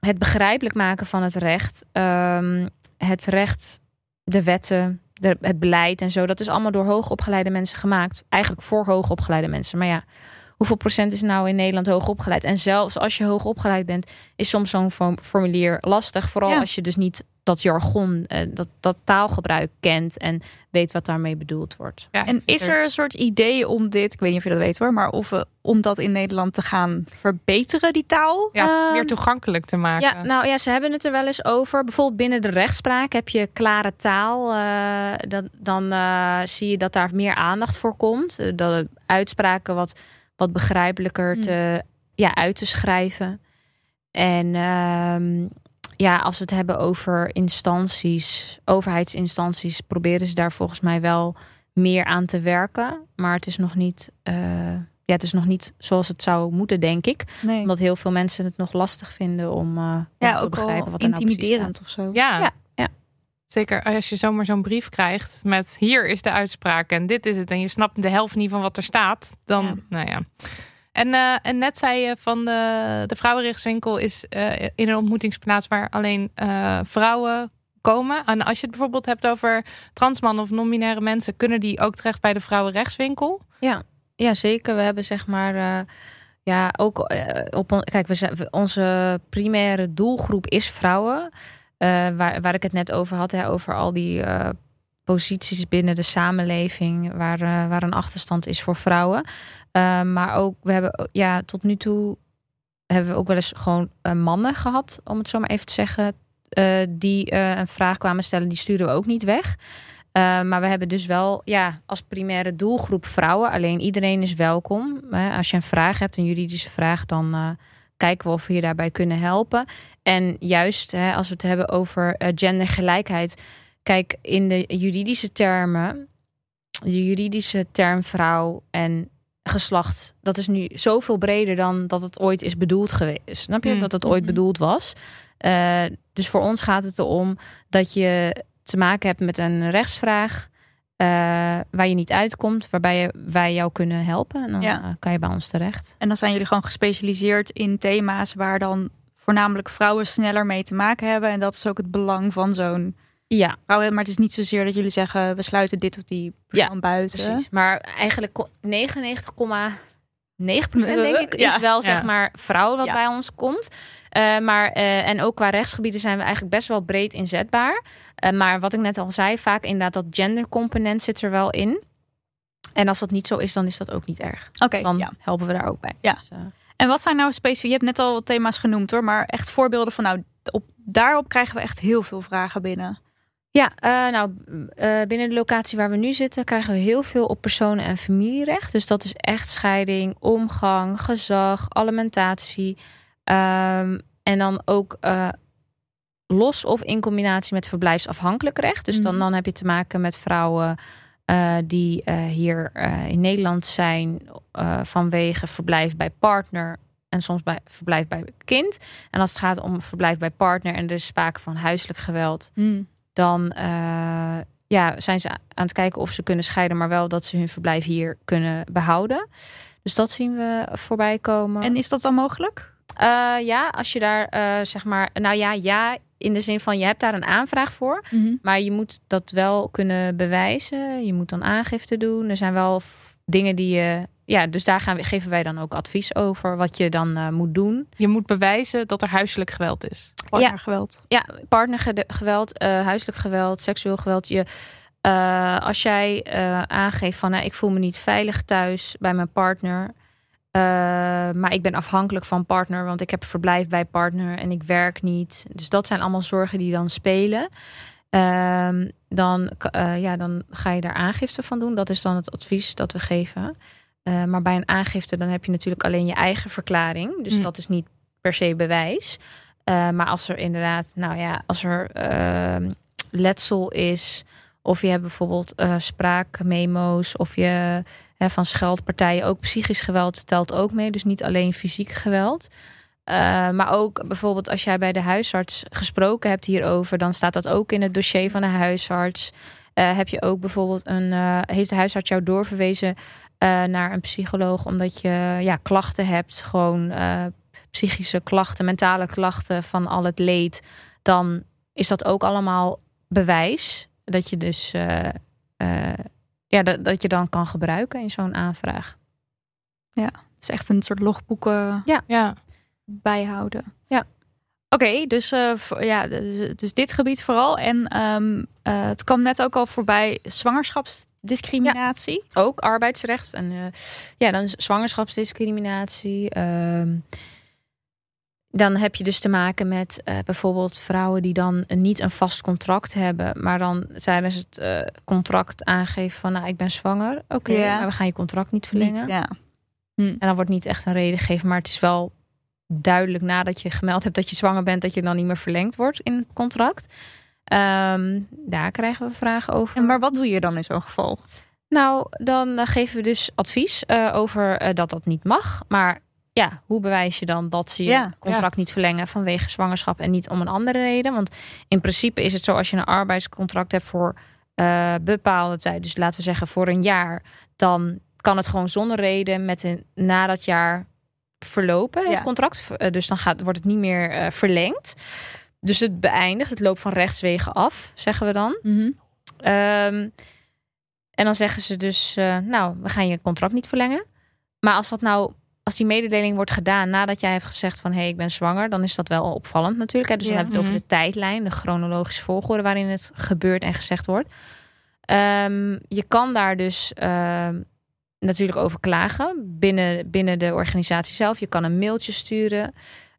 het begrijpelijk maken van het recht... Um, het recht, de wetten... De, het beleid en zo, dat is allemaal door hoogopgeleide mensen gemaakt. Eigenlijk voor hoogopgeleide mensen. Maar ja, hoeveel procent is nou in Nederland hoogopgeleid? En zelfs als je hoogopgeleid bent, is soms zo'n formulier lastig. Vooral ja. als je dus niet dat jargon, dat, dat taalgebruik kent... en weet wat daarmee bedoeld wordt. Ja, en is er een soort idee om dit, ik weet niet of je dat weet hoor... maar of we, om dat in Nederland te gaan verbeteren, die taal? Ja, um, meer toegankelijk te maken. Ja, nou ja, ze hebben het er wel eens over. Bijvoorbeeld binnen de rechtspraak heb je klare taal. Uh, dat, dan uh, zie je dat daar meer aandacht voor komt. Dat uitspraken wat, wat begrijpelijker te, mm. ja, uit te schrijven. En... Um, Ja, als we het hebben over instanties, overheidsinstanties... proberen ze daar volgens mij wel meer aan te werken. Maar het is nog niet, uh, ja, het is nog niet zoals het zou moeten, denk ik. Nee. Omdat heel veel mensen het nog lastig vinden om, uh, ja, om te begrijpen wat er nou precies is. Intimiderend of zo. Ja. Ja, ja, zeker als je zomaar zo'n brief krijgt met... hier is de uitspraak en dit is het... en je snapt de helft niet van wat er staat, dan... Ja. Nou ja. En, uh, en net zei je van de, de Vrouwenrechtswinkel is uh, in een ontmoetingsplaats waar alleen uh, vrouwen komen. En als je het bijvoorbeeld hebt over transmannen of non-binaire mensen, kunnen die ook terecht bij de Vrouwenrechtswinkel? Ja, ja zeker. We hebben zeg maar uh, Ja, ook uh, op on- kijk, we zijn, onze primaire doelgroep is vrouwen. Uh, waar, waar ik het net over had, hè, over al die uh, posities binnen de samenleving waar, uh, waar een achterstand is voor vrouwen. Uh, maar ook, we hebben ja, tot nu toe hebben we ook wel eens gewoon uh, mannen gehad, om het zo maar even te zeggen, uh, die uh, een vraag kwamen stellen, die sturen we ook niet weg. Uh, maar we hebben dus wel ja, als primaire doelgroep vrouwen. Alleen iedereen is welkom. Hè. Als je een vraag hebt, een juridische vraag, dan uh, kijken we of we je daarbij kunnen helpen. En juist hè, als we het hebben over uh, gendergelijkheid. Kijk, in de juridische termen, de juridische term vrouw en geslacht, dat is nu zoveel breder dan dat het ooit is bedoeld geweest. Snap je? Mm. Dat het ooit mm-hmm. bedoeld was. Uh, dus voor ons gaat het erom dat je te maken hebt met een rechtsvraag uh, waar je niet uitkomt, waarbij je, wij jou kunnen helpen. En dan ja. kan je bij ons terecht. En dan zijn jullie gewoon gespecialiseerd in thema's waar dan voornamelijk vrouwen sneller mee te maken hebben. En dat is ook het belang van zo'n ja. vrouw. Maar het is niet zozeer dat jullie zeggen, we sluiten dit of die persoon ja, buiten. Precies. Maar eigenlijk negenennegentig komma negen procent denk ik ja. is wel zeg ja. maar vrouw wat ja. bij ons komt. Uh, maar, uh, en ook qua rechtsgebieden zijn we eigenlijk best wel breed inzetbaar. Uh, maar wat ik net al zei, vaak inderdaad dat gendercomponent zit er wel in. En als dat niet zo is, dan is dat ook niet erg. Oké, okay, dan ja. helpen we daar ook bij. Ja. Dus, uh... En wat zijn nou specifiek, je hebt net al wat thema's genoemd hoor, maar echt voorbeelden van nou, op, daarop krijgen we echt heel veel vragen binnen. Ja, uh, nou, uh, binnen de locatie waar we nu zitten krijgen we heel veel op personen- en familierecht. Dus dat is echtscheiding, omgang, gezag, alimentatie. Um, en dan ook uh, los of in combinatie met verblijfsafhankelijk recht. Dus mm. dan, dan heb je te maken met vrouwen uh, die uh, hier uh, in Nederland zijn uh, vanwege verblijf bij partner en soms bij verblijf bij kind. En als het gaat om verblijf bij partner en er is sprake van huiselijk geweld, mm. dan uh, ja, zijn ze aan het kijken of ze kunnen scheiden, maar wel dat ze hun verblijf hier kunnen behouden. Dus dat zien we voorbij komen. En is dat dan mogelijk? Uh, ja, als je daar uh, zeg maar, nou ja, ja, in de zin van je hebt daar een aanvraag voor, mm-hmm. maar je moet dat wel kunnen bewijzen. Je moet dan aangifte doen. Er zijn wel f- dingen die je, ja, dus daar gaan we, geven wij dan ook advies over wat je dan uh, moet doen. Je moet bewijzen dat er huiselijk geweld is. Partnergeweld. Ja, ja partnergeweld, uh, huiselijk geweld, seksueel geweld. Je, uh, als jij uh, aangeeft van, uh, ik voel me niet veilig thuis bij mijn partner. Uh, maar ik ben afhankelijk van partner, want ik heb verblijf bij partner en ik werk niet. Dus dat zijn allemaal zorgen die dan spelen. Uh, dan, uh, ja, dan ga je daar aangifte van doen. Dat is dan het advies dat we geven. Uh, maar bij een aangifte dan heb je natuurlijk alleen je eigen verklaring. Dus mm. dat is niet per se bewijs. Uh, maar als er inderdaad, nou ja, als er uh, letsel is, of je hebt bijvoorbeeld uh, spraakmemo's, of je hè, van scheldpartijen, ook psychisch geweld telt ook mee. Dus niet alleen fysiek geweld. Uh, maar ook bijvoorbeeld als jij bij de huisarts gesproken hebt hierover, dan staat dat ook in het dossier van de huisarts. Uh, heb je ook bijvoorbeeld een, uh, heeft de huisarts jou doorverwezen uh, naar een psycholoog, omdat je ja, klachten hebt, gewoon uh, psychische klachten, mentale klachten van al het leed. Dan is dat ook allemaal bewijs dat je dus Uh, uh, Ja, dat, dat je dan kan gebruiken in zo'n aanvraag. Ja, dus echt een soort logboeken ja. Ja. bijhouden. Ja. Oké, okay, dus, uh, v- ja, dus, dus dit gebied vooral. En um, uh, het kwam net ook al voorbij zwangerschapsdiscriminatie. Ja, ook arbeidsrecht. En, uh, ja, dan is zwangerschapsdiscriminatie. Uh, dan heb je dus te maken met uh, bijvoorbeeld vrouwen die dan niet een vast contract hebben, maar dan tijdens het uh, contract aangeven van, nou, ik ben zwanger. Oké, okay, ja. maar we gaan je contract niet verlengen. Niet, ja. hm. En dan wordt niet echt een reden gegeven, maar het is wel duidelijk nadat je gemeld hebt dat je zwanger bent, dat je dan niet meer verlengd wordt in het contract. Um, daar krijgen we vragen over. En maar wat doe je dan in zo'n geval? Nou, dan uh, geven we dus advies uh, over uh, dat dat niet mag, maar ja, hoe bewijs je dan dat ze je ja, contract ja. niet verlengen vanwege zwangerschap en niet om een andere reden? Want in principe is het zo, als je een arbeidscontract hebt voor uh, bepaalde tijd, dus laten we zeggen voor een jaar, dan kan het gewoon zonder reden met een, na dat jaar verlopen, ja. het contract. Uh, dus dan gaat, wordt het niet meer uh, verlengd. Dus het beëindigt, het loopt van rechtswege af, zeggen we dan. Mm-hmm. Um, en dan zeggen ze dus, uh, nou, we gaan je contract niet verlengen. Maar als dat nou als die mededeling wordt gedaan nadat jij heeft gezegd van hé, hey, ik ben zwanger, dan is dat wel opvallend natuurlijk. Hè? Dus ja. dan hebben we het over de tijdlijn, de chronologische volgorde waarin het gebeurt en gezegd wordt. Um, je kan daar dus uh, natuurlijk over klagen binnen, binnen de organisatie zelf. Je kan een mailtje sturen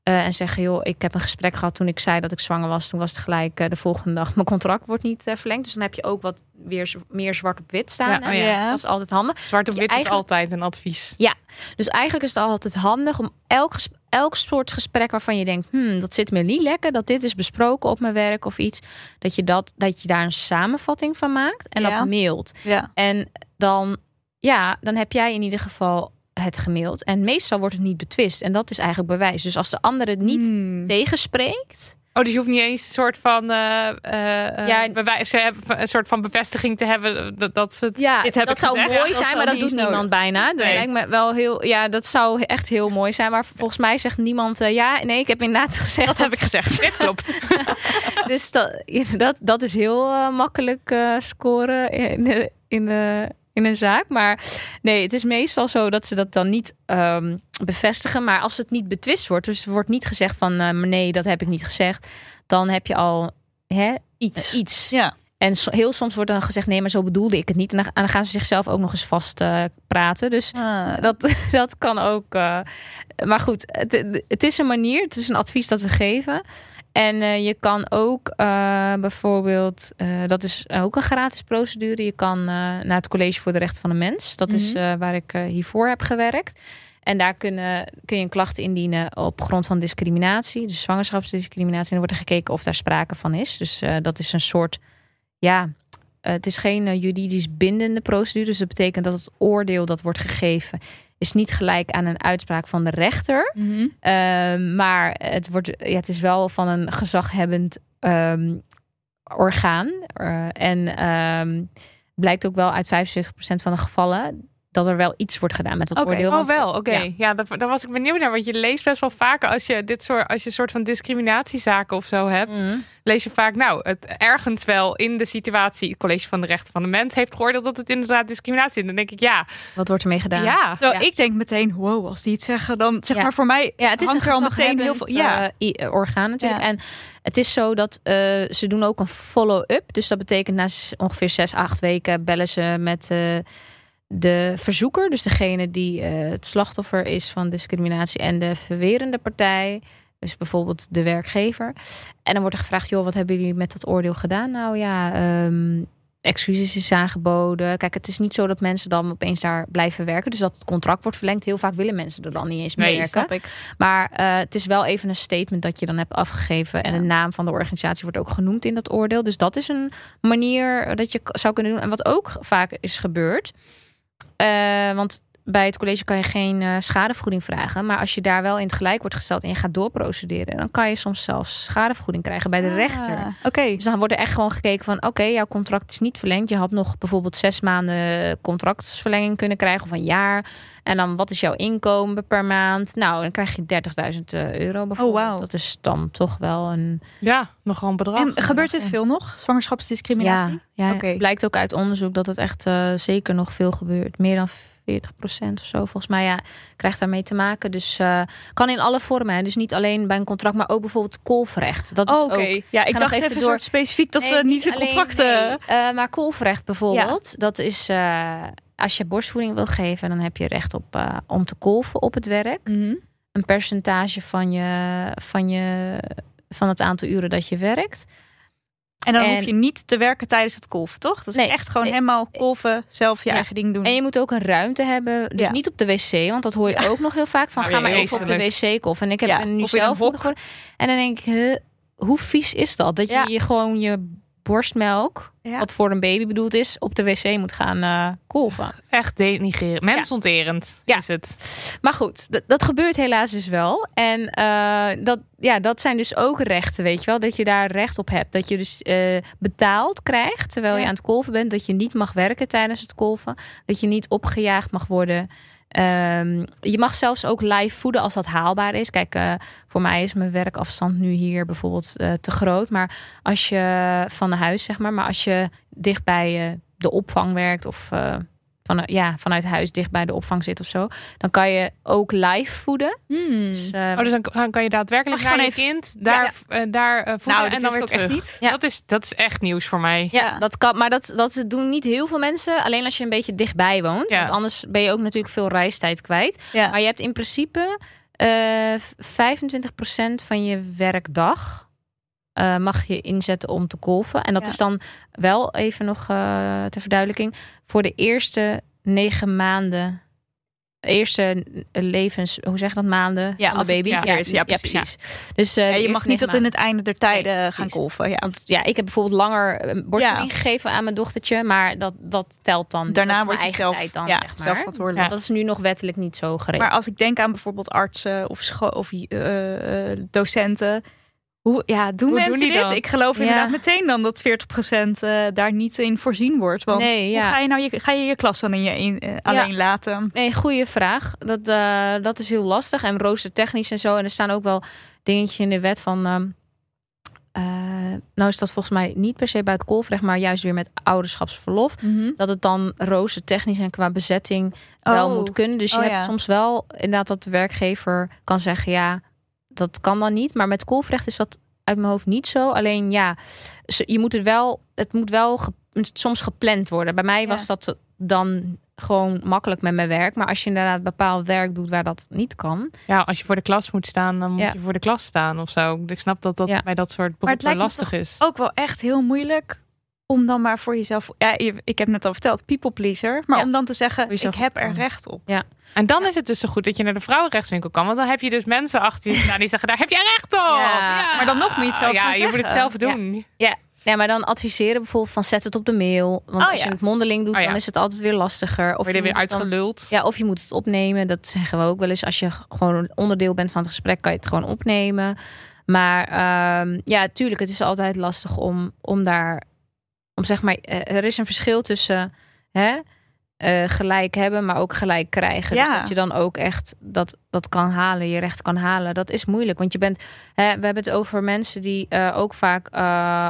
uh, en zeggen joh, ik heb een gesprek gehad toen ik zei dat ik zwanger was. Toen was het gelijk uh, de volgende dag, mijn contract wordt niet uh, verlengd. Dus dan heb je ook wat weer z- meer zwart op wit staan. Ja, oh ja. Dus dat is altijd handig. Zwart op wit is altijd een advies. Ja, dus eigenlijk is het altijd handig om elk gesprek, elk soort gesprek waarvan je denkt, hmm, dat zit me niet lekker, dat dit is besproken op mijn werk of iets, dat je, dat, dat je daar een samenvatting van maakt en ja. dat mailt. Ja. En dan, ja, dan heb jij in ieder geval het gemaild. En meestal wordt het niet betwist. En dat is eigenlijk bewijs. Dus als de ander het niet hmm. tegenspreekt... Oh, dus je hoeft niet eens een soort van uh, uh, ja, bewijs, een soort van bevestiging te hebben dat, dat ze het. Ja, dit heb dat zou gezegd. Mooi zijn, ja, maar dat doet niemand nodig. Bijna. Dat nee. lijkt me wel heel. Ja, dat zou echt heel mooi zijn, maar volgens mij zegt niemand. Uh, ja, nee, ik heb inderdaad gezegd. Dat, dat heb ik gezegd. Dit klopt. Dus dat, dat, dat is heel uh, makkelijk uh, scoren in de, in de in een zaak, maar nee, het is meestal zo dat ze dat dan niet um, bevestigen. Maar als het niet betwist wordt, dus er wordt niet gezegd van uh, nee, dat heb ik niet gezegd, dan heb je al hè, iets. Uh, iets. Ja. En so- heel soms wordt dan gezegd nee, maar zo bedoelde ik het niet. En dan, en dan gaan ze zichzelf ook nog eens vast uh, praten. Dus ah. dat, dat kan ook. Uh, maar goed, het, het is een manier, het is een advies dat we geven. En uh, je kan ook uh, bijvoorbeeld, uh, dat is ook een gratis procedure. Je kan uh, naar het College voor de Rechten van de Mens. Dat mm-hmm. is uh, waar ik uh, hiervoor heb gewerkt. En daar kun, uh, kun je een klacht indienen op grond van discriminatie. Dus zwangerschapsdiscriminatie. En er wordt er gekeken of daar sprake van is. Dus uh, dat is een soort, ja, uh, het is geen uh, juridisch bindende procedure. Dus dat betekent dat het oordeel dat wordt gegeven is niet gelijk aan een uitspraak van de rechter. Mm-hmm. Uh, maar het, wordt, ja, het is wel van een gezaghebbend um, orgaan. Uh, en um, blijkt ook wel uit vijfenzeventig procent van de gevallen dat er wel iets wordt gedaan met dat okay. oordeel. Oh wel, oké. Okay. Ja, ja daar, daar was ik benieuwd naar. Want je leest best wel vaker als je dit soort, als je soort van discriminatiezaken of zo hebt, mm. lees je vaak nou, het ergens wel in de situatie, het College van de Rechten van de Mens heeft geoordeeld dat het inderdaad discriminatie is. Dan denk ik ja. Wat wordt ermee gedaan? Ja. Zo, ja. Ik denk meteen, wow, als die het zeggen, dan zeg ja. maar voor mij. Ja, het is een gewoon meteen heel veel ja. uh, orgaan natuurlijk. Ja. En het is zo dat uh, ze doen ook een follow-up. Dus dat betekent na ongeveer zes, acht weken bellen ze met Uh, de verzoeker, dus degene die uh, het slachtoffer is van discriminatie en de verwerende partij, dus bijvoorbeeld de werkgever. En dan wordt er gevraagd, joh, wat hebben jullie met dat oordeel gedaan? Nou ja, um, excuses is aangeboden. Kijk, het is niet zo dat mensen dan opeens daar blijven werken. Dus dat het contract wordt verlengd. Heel vaak willen mensen er dan niet eens mee nee, werken. Snap ik. Maar uh, het is wel even een statement dat je dan hebt afgegeven. En ja. de naam van de organisatie wordt ook genoemd in dat oordeel. Dus dat is een manier dat je zou kunnen doen. En wat ook vaak is gebeurd, Uh, want bij het college kan je geen uh, schadevergoeding vragen. Maar als je daar wel in het gelijk wordt gesteld en je gaat doorprocederen, dan kan je soms zelfs schadevergoeding krijgen bij de ah, rechter. Okay. Dus dan wordt er echt gewoon gekeken van oké, okay, jouw contract is niet verlengd. Je had nog bijvoorbeeld zes maanden contractverlenging kunnen krijgen of een jaar. En dan wat is jouw inkomen per maand? Nou, dan krijg je dertigduizend euro bijvoorbeeld. Oh, wow. Dat is dan toch wel een... Ja, nogal een bedrag. En gebeurt dit veel nog? Zwangerschapsdiscriminatie? Ja, ja okay. Blijkt ook uit onderzoek dat het echt uh, zeker nog veel gebeurt. Meer dan veertig procent of zo volgens mij, ja, krijgt daarmee te maken. Dus uh, kan in alle vormen. Hè. Dus niet alleen bij een contract, maar ook bijvoorbeeld kolfrecht. Dat is oh, oké. Okay. Ja, ik dacht even, even door... soort specifiek dat nee, ze niet de contracten... Nee. Uh, maar kolfrecht bijvoorbeeld, ja. dat is... Uh, als je borstvoeding wil geven, dan heb je recht op uh, om te kolven op het werk. Mm-hmm. Een percentage van, je, van, je, van het aantal uren dat je werkt. En dan en, hoef je niet te werken tijdens het kolven, toch? Dat is nee, echt gewoon nee, helemaal kolven, zelf je ja. eigen ding doen. En je moet ook een ruimte hebben. Dus ja. niet op de wc, want dat hoor je ook nog heel vaak. Van nou, ga maar even op de wc kolven. En ik heb ja, nu zelf gehoord. En dan denk ik, huh, hoe vies is dat? Dat ja. je, je gewoon je borstmelk, ja. wat voor een baby bedoeld is, op de wc moet gaan uh, kolven. Echt denigrerend. Mensonterend ja. is ja. het. Maar goed, d- dat gebeurt helaas dus wel. En uh, dat, ja, dat zijn dus ook rechten, weet je wel. Dat je daar recht op hebt. Dat je dus uh, betaald krijgt terwijl ja. je aan het kolven bent. Dat je niet mag werken tijdens het kolven. Dat je niet opgejaagd mag worden. Um, je mag zelfs ook live voeden als dat haalbaar is. Kijk, uh, voor mij is mijn werkafstand nu hier bijvoorbeeld uh, te groot. Maar als je van de huis, zeg maar, maar als je dicht bij uh, de opvang werkt of uh, van, ja, vanuit huis dicht bij de opvang zit of zo. Dan kan je ook live voeden. Hmm. Dus, uh, oh, dus dan, dan kan je daadwerkelijk gaan je kind daar, ja, ja. Uh, daar uh, voeden nou, en dan weer terug. Echt niet. Ja. Dat, is, dat is echt nieuws voor mij. Ja, ja. Dat kan, maar dat, dat doen niet heel veel mensen. Alleen als je een beetje dichtbij woont. Ja. Want anders ben je ook natuurlijk veel reistijd kwijt. Ja. Maar je hebt in principe uh, vijfentwintig procent van je werkdag... Uh, mag je inzetten om te golven. En dat ja. is dan wel even nog uh, ter verduidelijking. Voor de eerste negen maanden... Eerste levens... Hoe zeg je dat? Maanden ja, van de baby. Het, ja, ja, ja, precies. Ja, precies. Ja. Dus, uh, ja, je mag niet tot in het einde der tijden nee, gaan golven. Ja. Want ja, ik heb bijvoorbeeld langer borstvoeding ja. gegeven aan mijn dochtertje. Maar dat, dat telt dan. Daarna wordt je zelf, tijd dan, ja, zeg maar. zelf verantwoordelijk. Ja. Dat is nu nog wettelijk niet zo geregeld. Maar als ik denk aan bijvoorbeeld artsen of, scho- of uh, uh, docenten... Hoe, ja, doen Hoe mensen doen dit? Dat? Ik geloof ja. inderdaad meteen dan dat veertig procent uh, daar niet in voorzien wordt. Want nee, ja. hoe ga je nou je, ga je, je klas dan in je in, uh, alleen ja. laten? Nee, goede vraag. Dat, uh, dat is heel lastig. En roostertechnisch en zo. En er staan ook wel dingetjes in de wet van... Um, uh, nou is dat volgens mij niet per se bij het kolfrecht... maar juist weer met ouderschapsverlof. Mm-hmm. Dat het dan roostertechnisch en qua bezetting oh. wel moet kunnen. Dus je oh, hebt ja. soms wel inderdaad dat de werkgever kan zeggen... ja. Dat kan dan niet, maar met kolfrecht is dat uit mijn hoofd niet zo. Alleen ja, je moet het wel, het moet wel ge, soms gepland worden. Bij mij ja. was dat dan gewoon makkelijk met mijn werk. Maar als je inderdaad bepaald werk doet waar dat niet kan. Ja, als je voor de klas moet staan, dan ja. moet je voor de klas staan of zo. Ik snap dat dat ja. bij dat soort beroepen wel lastig is. Ook wel echt heel moeilijk om dan maar voor jezelf... Ja, ik heb net al verteld, people pleaser. Maar ja. om dan te zeggen, ik heb er recht op. Ja. En dan ja. is het dus zo goed dat je naar de vrouwenrechtswinkel kan. Want dan heb je dus mensen achter je nou, die zeggen, daar heb je recht op. Ja, ja. Maar dan nog niet zelf. Ja, je zeggen. moet het zelf doen. Ja. ja. Ja, maar dan adviseren bijvoorbeeld van zet het op de mail. Want oh, als je ja. het mondeling doet, oh, ja. dan is het altijd weer lastiger. Of je, je weer uitgeluld. Dan, ja, of je moet het opnemen. Dat zeggen we ook wel eens. Als je gewoon onderdeel bent van het gesprek, kan je het gewoon opnemen. Maar uh, ja, tuurlijk, het is altijd lastig om, om daar... Om zeg maar, er is een verschil tussen... Hè, Uh, gelijk hebben, maar ook gelijk krijgen. Ja. Dus dat je dan ook echt dat, dat kan halen, je recht kan halen. Dat is moeilijk, want je bent... Hè, we hebben het over mensen die uh, ook vaak uh,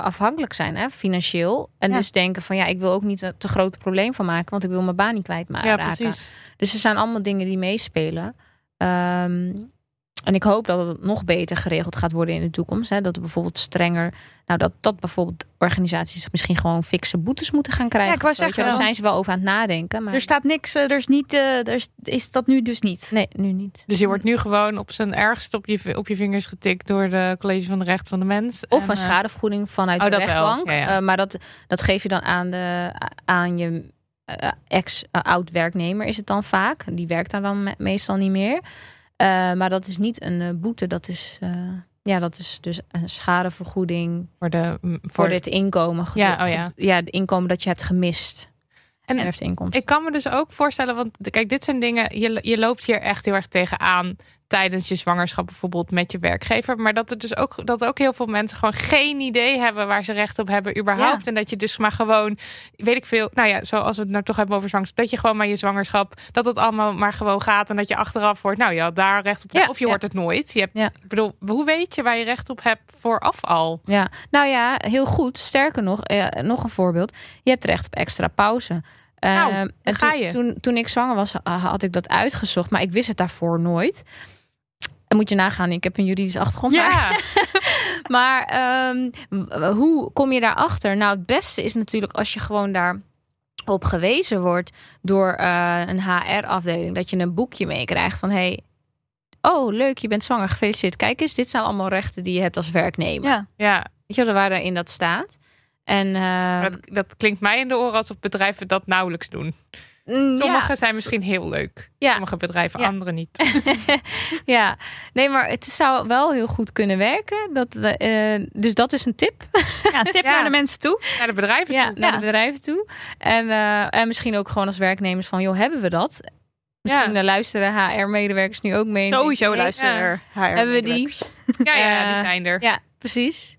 afhankelijk zijn, hè, financieel. En ja. dus denken van, ja, ik wil ook niet een te groot probleem van maken... want ik wil mijn baan niet kwijtraken. Ja, precies. Dus er zijn allemaal dingen die meespelen. Um, en ik hoop dat het nog beter geregeld gaat worden in de toekomst. Hè, dat er bijvoorbeeld strenger... Nou, dat, dat bijvoorbeeld organisaties misschien gewoon fikse boetes moeten gaan krijgen. Ja, ik wou zeggen, daar zijn ze wel over aan het nadenken. Maar... Er staat niks, er is niet, er is, is dat nu dus niet? Nee, nu niet. Dus je wordt nu gewoon op zijn ergst op je, op je vingers getikt door de College voor de Rechten van de Mens. Of en, een schadevergoeding vanuit oh, de rechtbank. Ja, ja. Uh, maar dat, dat geef je dan aan, de, aan je uh, ex-oud-werknemer uh, is het dan vaak. Die werkt daar dan me- meestal niet meer. Uh, maar dat is niet een uh, boete, dat is... Uh... Ja, dat is dus een schadevergoeding voor, de, voor... voor dit inkomen. Ja, oh ja. ja, het inkomen dat je hebt gemist. En erfteninkomsten. Ik kan me dus ook voorstellen, want kijk, dit zijn dingen... Je, je loopt hier echt heel erg tegenaan tijdens je zwangerschap bijvoorbeeld met je werkgever. Maar dat er dus ook dat ook heel veel mensen gewoon geen idee hebben waar ze recht op hebben überhaupt. Ja. En dat je dus maar gewoon, weet ik veel... Nou ja, zoals we het nou toch hebben over zwangerschap. Dat je gewoon maar je zwangerschap, dat het allemaal maar gewoon gaat. En dat je achteraf hoort, nou ja, daar recht op. Ja, of je ja. hoort het nooit. Je hebt, ja. Ik bedoel, hoe weet je waar je recht op hebt vooraf al? Ja, nou ja, heel goed. Sterker nog, eh, nog een voorbeeld. Je hebt recht op extra pauze. Uh, nou, en ga je. Toen, toen, toen ik zwanger was, had ik dat uitgezocht. Maar ik wist het daarvoor nooit. En moet je nagaan, ik heb een juridische achtergrond. Ja. Maar um, hoe kom je daarachter? Nou, het beste is natuurlijk als je gewoon daar... op gewezen wordt door uh, een H R-afdeling. Dat je een boekje meekrijgt van... hey, oh, leuk, je bent zwanger, gefeliciteerd. Kijk eens, dit zijn allemaal rechten die je hebt als werknemer. Ja. Ja. Weet je wel, waar daarin dat staat. En, uh, dat, dat klinkt mij in de oren alsof bedrijven dat nauwelijks doen. Sommige ja. zijn misschien heel leuk. Ja. Sommige bedrijven, ja. andere niet. ja, nee, maar het zou wel heel goed kunnen werken. Dat, uh, dus dat is een tip. Ja, een tip ja. naar de mensen toe. Naar de bedrijven ja, toe. Naar ja. de bedrijven toe. En, uh, en misschien ook gewoon als werknemers van, joh, hebben we dat? Misschien ja. luisteren H R-medewerkers nu ook mee. Sowieso nee, luisteren ja. H R-medewerkers. Hebben we die? Ja, ja, uh, die zijn er. Ja, precies.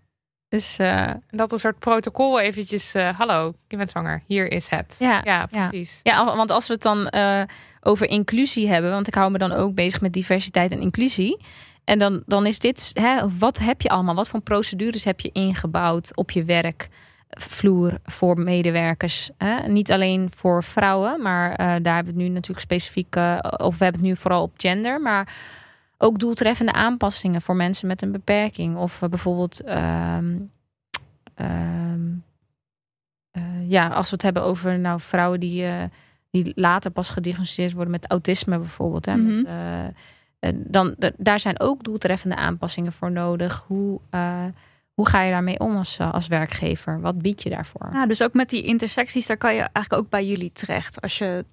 Dus, uh, dat een soort protocol eventjes... Uh, hallo, je bent zwanger. Hier is het. Ja, ja precies. Ja. ja, want als we het dan uh, over inclusie hebben... want ik hou me dan ook bezig met diversiteit en inclusie... en dan, dan is dit... Hè, wat heb je allemaal? Wat voor procedures heb je ingebouwd op je werk? vloer voor medewerkers. Hè? Niet alleen voor vrouwen, maar uh, daar hebben we het nu natuurlijk specifiek... Uh, of we hebben het nu vooral op gender, maar... Ook doeltreffende aanpassingen voor mensen met een beperking. Of bijvoorbeeld... Um, um, uh, ja, als we het hebben over nou, vrouwen die, uh, die later pas gediagnosticeerd worden met autisme bijvoorbeeld. Hè, mm-hmm. met, uh, dan, d- daar zijn ook doeltreffende aanpassingen voor nodig. Hoe, uh, hoe ga je daarmee om als, uh, als werkgever? Wat bied je daarvoor? Ja, dus ook met die intersecties, daar kan je eigenlijk ook bij jullie terecht. Als je...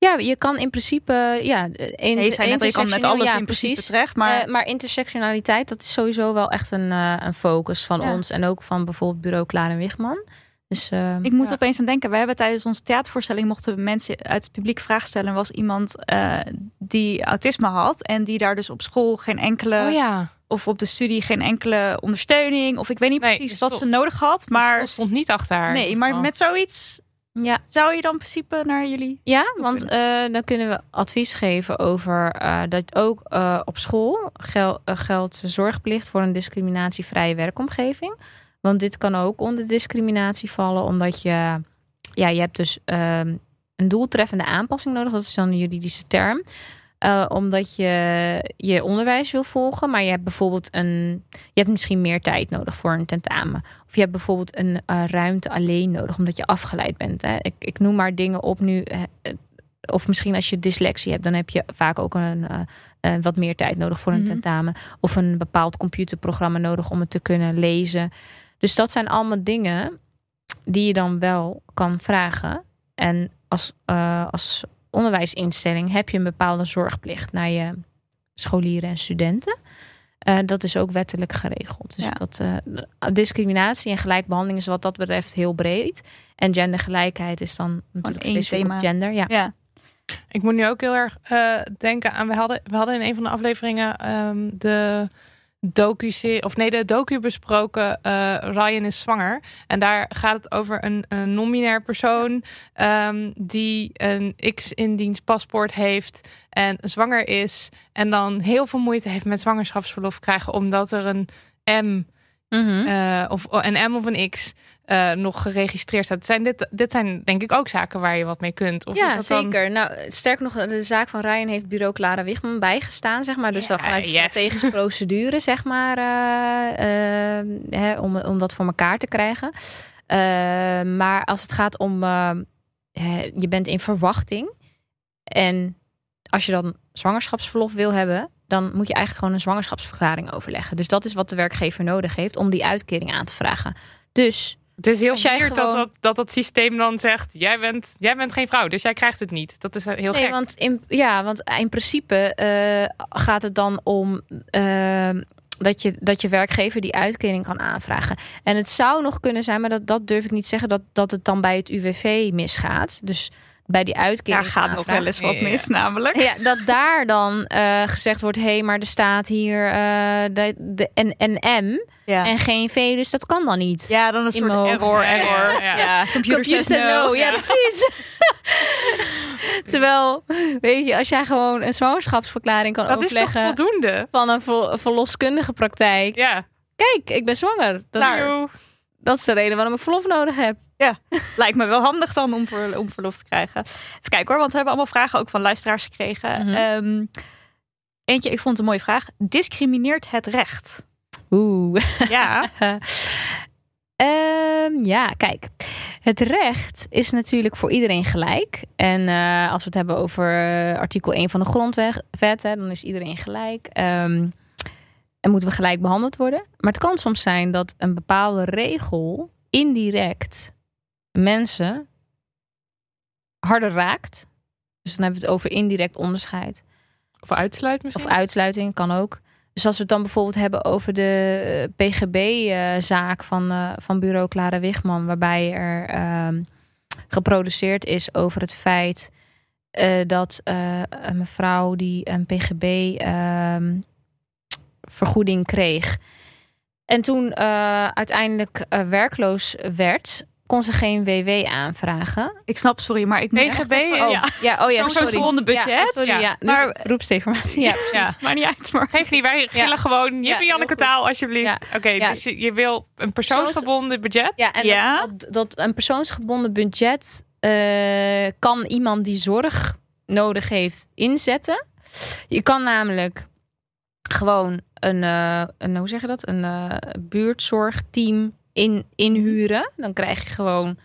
Ja, je kan in principe... ja, in, nee, je zei net, je kan met alles ja, in principe precies. terecht. Maar... Uh, maar intersectionaliteit, dat is sowieso wel echt een, uh, een focus van ja. ons. En ook van bijvoorbeeld Bureau Clara Wichmann. Dus, uh, Ik moet ja. opeens aan denken. We hebben tijdens onze theatervoorstelling... mochten mensen uit het publiek vragen stellen. Was iemand uh, die autisme had. En die daar dus op school geen enkele... Oh, ja. Of op de studie geen enkele ondersteuning. Of ik weet niet nee, precies wat stond, ze nodig had. Maar de school stond niet achter haar. Nee, maar oh. met zoiets... Ja. Zou je dan in principe naar jullie? Ja, want uh, dan kunnen we advies geven over uh, dat ook uh, op school gel- uh, geldt zorgplicht voor een discriminatievrije werkomgeving. Want dit kan ook onder discriminatie vallen, omdat je, ja, je hebt dus uh, een doeltreffende aanpassing nodig. Dat is dan een juridische term. Uh, omdat je je onderwijs wil volgen, maar je hebt bijvoorbeeld een, je hebt misschien meer tijd nodig voor een tentamen. Of je hebt bijvoorbeeld een uh, ruimte alleen nodig, omdat je afgeleid bent. Hè. Ik, ik noem maar dingen op nu. Uh, of misschien als je dyslexie hebt, dan heb je vaak ook een, uh, uh, wat meer tijd nodig voor een mm-hmm. tentamen. Of een bepaald computerprogramma nodig om het te kunnen lezen. Dus dat zijn allemaal dingen die je dan wel kan vragen. En als... Uh, als onderwijsinstelling heb je een bepaalde zorgplicht naar je scholieren en studenten. Uh, dat is ook wettelijk geregeld. Dus ja. dat uh, discriminatie en gelijkbehandeling is wat dat betreft heel breed. En gendergelijkheid is dan natuurlijk één specifiek op gender. Ja. ja. Ik moet nu ook heel erg uh, denken aan... We hadden, we hadden in een van de afleveringen um, de... docu of nee de docu besproken uh, Ryan is zwanger, en daar gaat het over een, een non-binair persoon um, die een X-indienst paspoort heeft en zwanger is en dan heel veel moeite heeft met zwangerschapsverlof krijgen omdat er een M mm-hmm. uh, of een M of een X uh, nog geregistreerd staat. Zijn dit, dit zijn denk ik ook zaken waar je wat mee kunt. Of ja, is dat zeker. Dan... Nou, sterk nog, de zaak van Ryan heeft Bureau Clara Wichmann bijgestaan, zeg maar. Dus ja, dat vanuit yes. strategische procedure, zeg maar, uh, uh, hè, om, om dat voor elkaar te krijgen. Uh, maar als het gaat om, uh, je bent in verwachting en als je dan zwangerschapsverlof wil hebben, dan moet je eigenlijk gewoon een zwangerschapsverklaring overleggen. Dus dat is wat de werkgever nodig heeft om die uitkering aan te vragen. Dus het is heel weird gewoon... dat, dat, dat dat systeem dan zegt... Jij bent, jij bent geen vrouw, dus jij krijgt het niet. Dat is heel nee, gek. Want in, ja, want in principe uh, gaat het dan om... Uh, dat, je, dat je werkgever die uitkering kan aanvragen. En het zou nog kunnen zijn, maar dat, dat durf ik niet zeggen... Dat, dat het dan bij het U W V misgaat. Dus... bij die uitkering daar gaat nog wel eens wat mis, ja. namelijk. Ja, dat daar dan uh, gezegd wordt... hé, hey, maar er staat hier uh, de, de, een, een M ja. en geen V, dus dat kan dan niet. Ja, dan een soort error, error. Ja. Ja. Computer, Computer says no. no. Ja, ja, precies. Terwijl, weet je, als jij gewoon een zwangerschapsverklaring kan dat overleggen... Dat is toch voldoende? Van een ver, verloskundige praktijk. Ja. Kijk, ik ben zwanger. Dat, nou. dat is de reden waarom ik verlof nodig heb. Ja, lijkt me wel handig dan om, ver, om verlof te krijgen. Even kijken hoor, want we hebben allemaal vragen ook van luisteraars gekregen. Mm-hmm. Um, eentje, ik vond het een mooie vraag. Discrimineert het recht? Oeh. Ja. um, ja, kijk. Het recht is natuurlijk voor iedereen gelijk. En uh, als we het hebben over uh, artikel één van de grondwet, hè, dan is iedereen gelijk. Um, en moeten we gelijk behandeld worden. Maar het kan soms zijn dat een bepaalde regel... indirect mensen harder raakt. Dus dan hebben we het over indirect onderscheid. Of uitsluit misschien? Of uitsluiting, kan ook. Dus als we het dan bijvoorbeeld hebben over de P G B-zaak van, uh, van Bureau Clara Wichmann... waarbij er uh, geproduceerd is over het feit uh, dat uh, een mevrouw die een P G B-vergoeding uh, kreeg... En toen uh, uiteindelijk uh, werkloos werd, kon ze geen W W aanvragen. Ik snap, sorry, maar ik moet B G B. Oh ja, ja, oh, ja sorry. Zo'n onder budget. Ja, ja. Ja. Maar beroepsdeformatie. Ja, precies. Ja. Maakt niet uit. Maar... Geef niet, wij gillen ja. gewoon. Jippie ja, Janneke taal, alsjeblieft. Ja. Oké, okay, ja. dus je, je wil een persoonsgebonden budget. Ja, en ja. Dat, dat een persoonsgebonden budget uh, kan iemand die zorg nodig heeft inzetten. Je kan namelijk gewoon een, uh, een hoe zeg je dat? Een uh, buurtzorgteam in, inhuren. Dan krijg je gewoon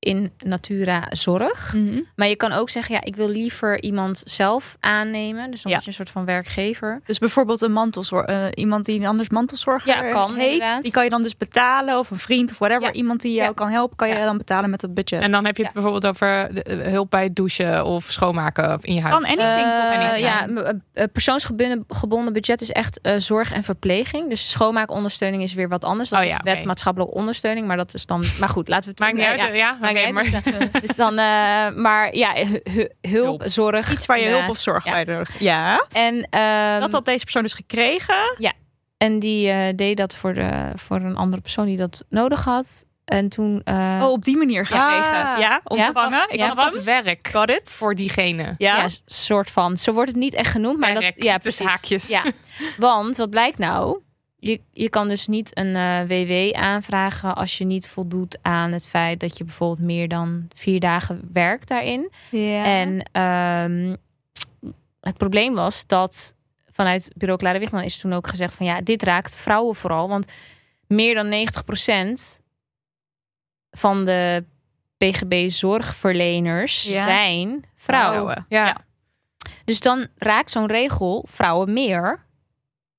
in natura zorg. Mm-hmm. Maar je kan ook zeggen, ja, ik wil liever iemand zelf aannemen. Dus dan ja. moet je een soort van werkgever. Dus bijvoorbeeld een mantelzorg, uh, iemand die een anders mantelzorger ja, kan, heet. Inderdaad. Die kan je dan dus betalen. Of een vriend of whatever. Ja. Iemand die jou ja. kan helpen, kan je ja. dan betalen met dat budget. En dan heb je het ja. bijvoorbeeld over hulp bij het douchen of schoonmaken in je huis. Kan anything. Uh, anything. Ja, persoonsgebonden budget is echt uh, zorg en verpleging. Dus schoonmaakondersteuning is weer wat anders. Dat oh, ja, is wet okay. maatschappelijke ondersteuning. Maar dat is dan... Maar goed, laten we het... Maakt niet uit, ja. ja. Okay, maar. Dus dan, uh, maar ja, hulp, hulp, zorg. Iets waar je hulp of zorg ja. bij nodig. Ja. En um, dat had deze persoon dus gekregen. Ja. En die uh, deed dat voor, de, voor een andere persoon die dat nodig had. En toen. Uh, oh, op die manier gekregen. Ah, ja. Ontvangen. Ja, dat was werk. Got it. Voor diegene. Ja. ja. Soort van. Zo wordt het niet echt genoemd, maar werk, dat. Ja, precies. Haakjes. Ja. Want wat blijkt nou? Je, je kan dus niet een uh, W W aanvragen als je niet voldoet aan het feit dat je bijvoorbeeld meer dan vier dagen werkt daarin. Ja. En um, het probleem was dat vanuit Bureau Clara Wichmann is toen ook gezegd van ja, dit raakt vrouwen vooral. Want meer dan negentig procent van de P G B-zorgverleners ja. zijn vrouwen. Ja. Ja. Dus dan raakt zo'n regel vrouwen meer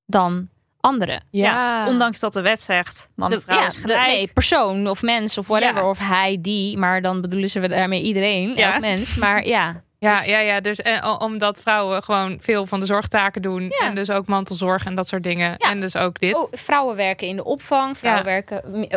dan anderen. Ja. Ja. Ondanks dat de wet zegt man en vrouw de, ja, is gelijk. De, nee, persoon of mens of whatever. Ja. Of hij, die. Maar dan bedoelen ze daarmee iedereen. Ja. Elk mens. Maar ja. Ja, dus, ja, ja, dus eh, omdat vrouwen gewoon veel van de zorgtaken doen. Ja. En dus ook mantelzorg en dat soort dingen. Ja. En dus ook dit. Oh, vrouwen werken in de opvang. Vrouwen ja. werken...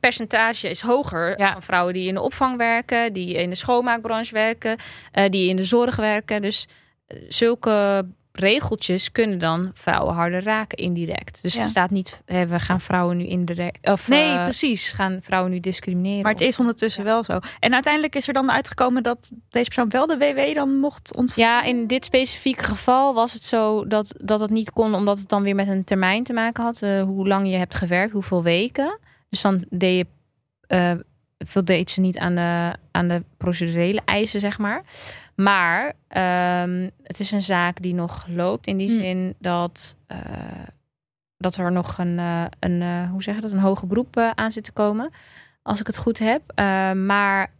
Percentage is hoger ja. van vrouwen die in de opvang werken. Die in de schoonmaakbranche werken. Uh, die in de zorg werken. Dus uh, zulke... regeltjes kunnen dan vrouwen harder raken indirect. Dus ja. er staat niet, hey, we gaan vrouwen nu indirect... Of, nee, uh, precies. gaan vrouwen nu discrimineren. Maar het is ondertussen ja. wel zo. En uiteindelijk is er dan uitgekomen dat deze persoon wel de W W dan mocht ontvangen? Ja, in dit specifieke geval was het zo dat, dat het niet kon... omdat het dan weer met een termijn te maken had. Uh, hoe lang je hebt gewerkt, hoeveel weken. Dus dan deed je... Uh, voldeed ze niet aan de, aan de procedurele eisen, zeg maar. Maar um, het is een zaak die nog loopt. In die zin mm. dat, uh, dat er nog een, uh, een, uh, hoe zeg je dat, een hoger beroep uh, aan zit te komen. Als ik het goed heb. Uh, maar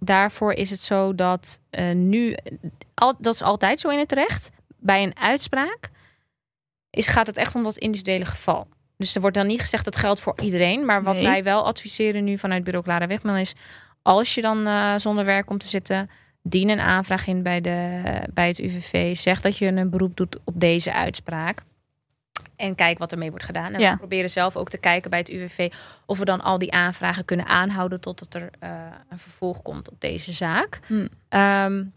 daarvoor is het zo dat uh, nu... Al, dat is altijd zo in het recht. Bij een uitspraak is, gaat het echt om dat individuele geval. Dus er wordt dan niet gezegd dat geldt voor iedereen. Maar wat nee. wij wel adviseren nu vanuit Bureau Clara Wichmann is... als je dan uh, zonder werk komt te zitten... dien een aanvraag in bij, de, bij het U W V. Zeg dat je een beroep doet op deze uitspraak. En kijk wat ermee wordt gedaan. En ja. we proberen zelf ook te kijken bij het U W V... of we dan al die aanvragen kunnen aanhouden... totdat er uh, een vervolg komt op deze zaak. Hmm. Um,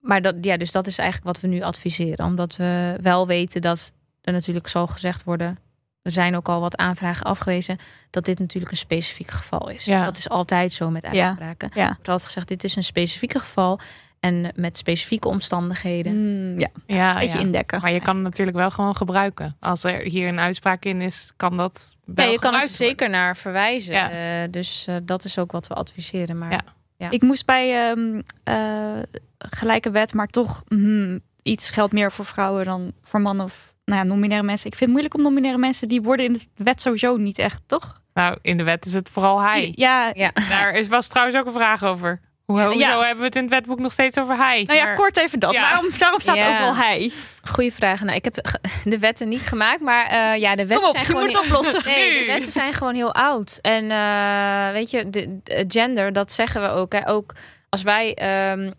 maar dat, ja, dus dat is eigenlijk wat we nu adviseren. Omdat we wel weten dat er natuurlijk zal gezegd worden... Er zijn ook al wat aanvragen afgewezen... dat dit natuurlijk een specifiek geval is. Ja. Dat is altijd zo met uitspraken. Ja. Ja. Ik had gezegd, dit is een specifiek geval... en met specifieke omstandigheden. Mm, ja, ja, een beetje ja. indekken. Maar je kan het natuurlijk wel gewoon gebruiken. Als er hier een uitspraak in is, kan dat wel ja, je kan er zeker naar verwijzen. Ja. Uh, dus uh, dat is ook wat we adviseren. Maar, ja. Ja. Ik moest bij um, uh, gelijke wet... maar toch mm, iets geldt meer voor vrouwen dan voor mannen... of Nou ja, non-binaire mensen. Ik vind het moeilijk om non-binaire mensen... die worden in de wet sowieso niet echt, toch? Nou, in de wet is het vooral hij. Ja. ja. Daar is, was trouwens ook een vraag over. Hoe, ja, hoezo ja. hebben we het in het wetboek nog steeds over hij? Nou ja, maar... kort even dat. Ja. Waarom, waarom staat ja. overal hij? Goeie vraag. Nou, ik heb de wetten niet gemaakt, maar uh, ja, de wetten op, zijn gewoon... Heel... oplossen. Nee, de wetten zijn gewoon heel oud. En uh, weet je, de, de gender, dat zeggen we ook. Hè. Ook als wij um,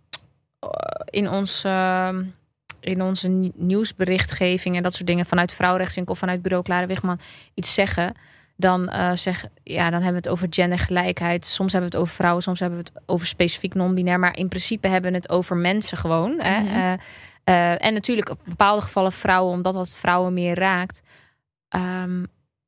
in ons... Uh, in onze nieuwsberichtgeving en dat soort dingen... vanuit Vrouwenrechtswinkel of vanuit Bureau Clara Wichmann iets zeggen... dan, uh, zeg, ja, dan hebben we het over gendergelijkheid. Soms hebben we het over vrouwen, soms hebben we het over specifiek non-binair. Maar in principe hebben we het over mensen gewoon. Hè? Mm-hmm. Uh, uh, en natuurlijk op bepaalde gevallen vrouwen... omdat dat vrouwen meer raakt. Um,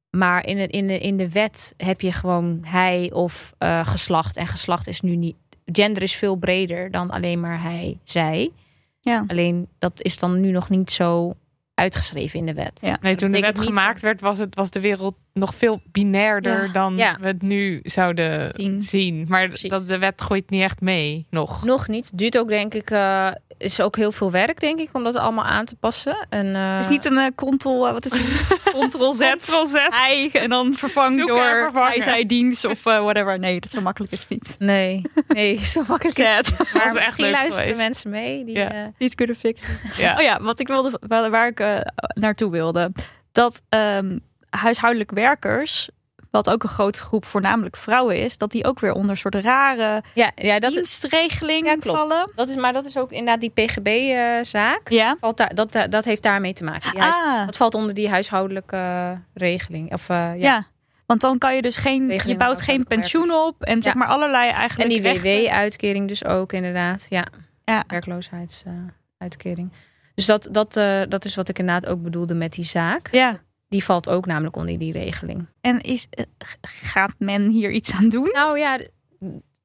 Maar in, het, in, de, in de wet heb je gewoon hij of uh, geslacht. En geslacht is nu niet... Gender is veel breder dan alleen maar hij, zij. Ja. Alleen dat is dan nu nog niet zo uitgeschreven in de wet. Ja. Nee, toen de wet gemaakt werd, was, het, was de wereld nog veel binairder ja. dan ja. we het nu zouden zien. zien. Maar dat, de wet gooit niet echt mee, nog. Nog niet. Duurt ook, denk ik... Uh, is ook heel veel werk, denk ik, om dat allemaal aan te passen. En, uh... het is niet een uh, control... Uh, wat is het? Control-Z. Control-Z. Hij en dan vervangt door hij, zij, dienst of uh, whatever. Nee, dat zo makkelijk is het niet. Nee, nee zo makkelijk is het niet. Maar was misschien echt luisteren geweest. Mensen mee die ja. uh, niet kunnen fixen. Ja. Oh ja, wat ik wilde, waar ik uh, naartoe wilde. Dat um, huishoudelijk werkers... wat ook een grote groep voornamelijk vrouwen is... dat die ook weer onder een soort rare ja, ja, dat dienstregeling ja, klopt. vallen. Dat is, maar dat is ook inderdaad die P G B-zaak. Uh, ja. Valt daar, dat, uh, dat heeft daarmee te maken. Die ah. huis, dat valt onder die huishoudelijke uh, regeling. Of, uh, ja. ja, want dan kan je dus geen... Regeling je bouwt geen pensioen werkers. op en zeg ja. maar allerlei eigenlijk En die W W-uitkering dus ook inderdaad. Ja, ja. werkloosheidsuitkering. Uh, dus dat, dat, uh, dat is wat ik inderdaad ook bedoelde met die zaak. Ja. Die valt ook namelijk onder die regeling. En is, gaat men hier iets aan doen? Nou ja,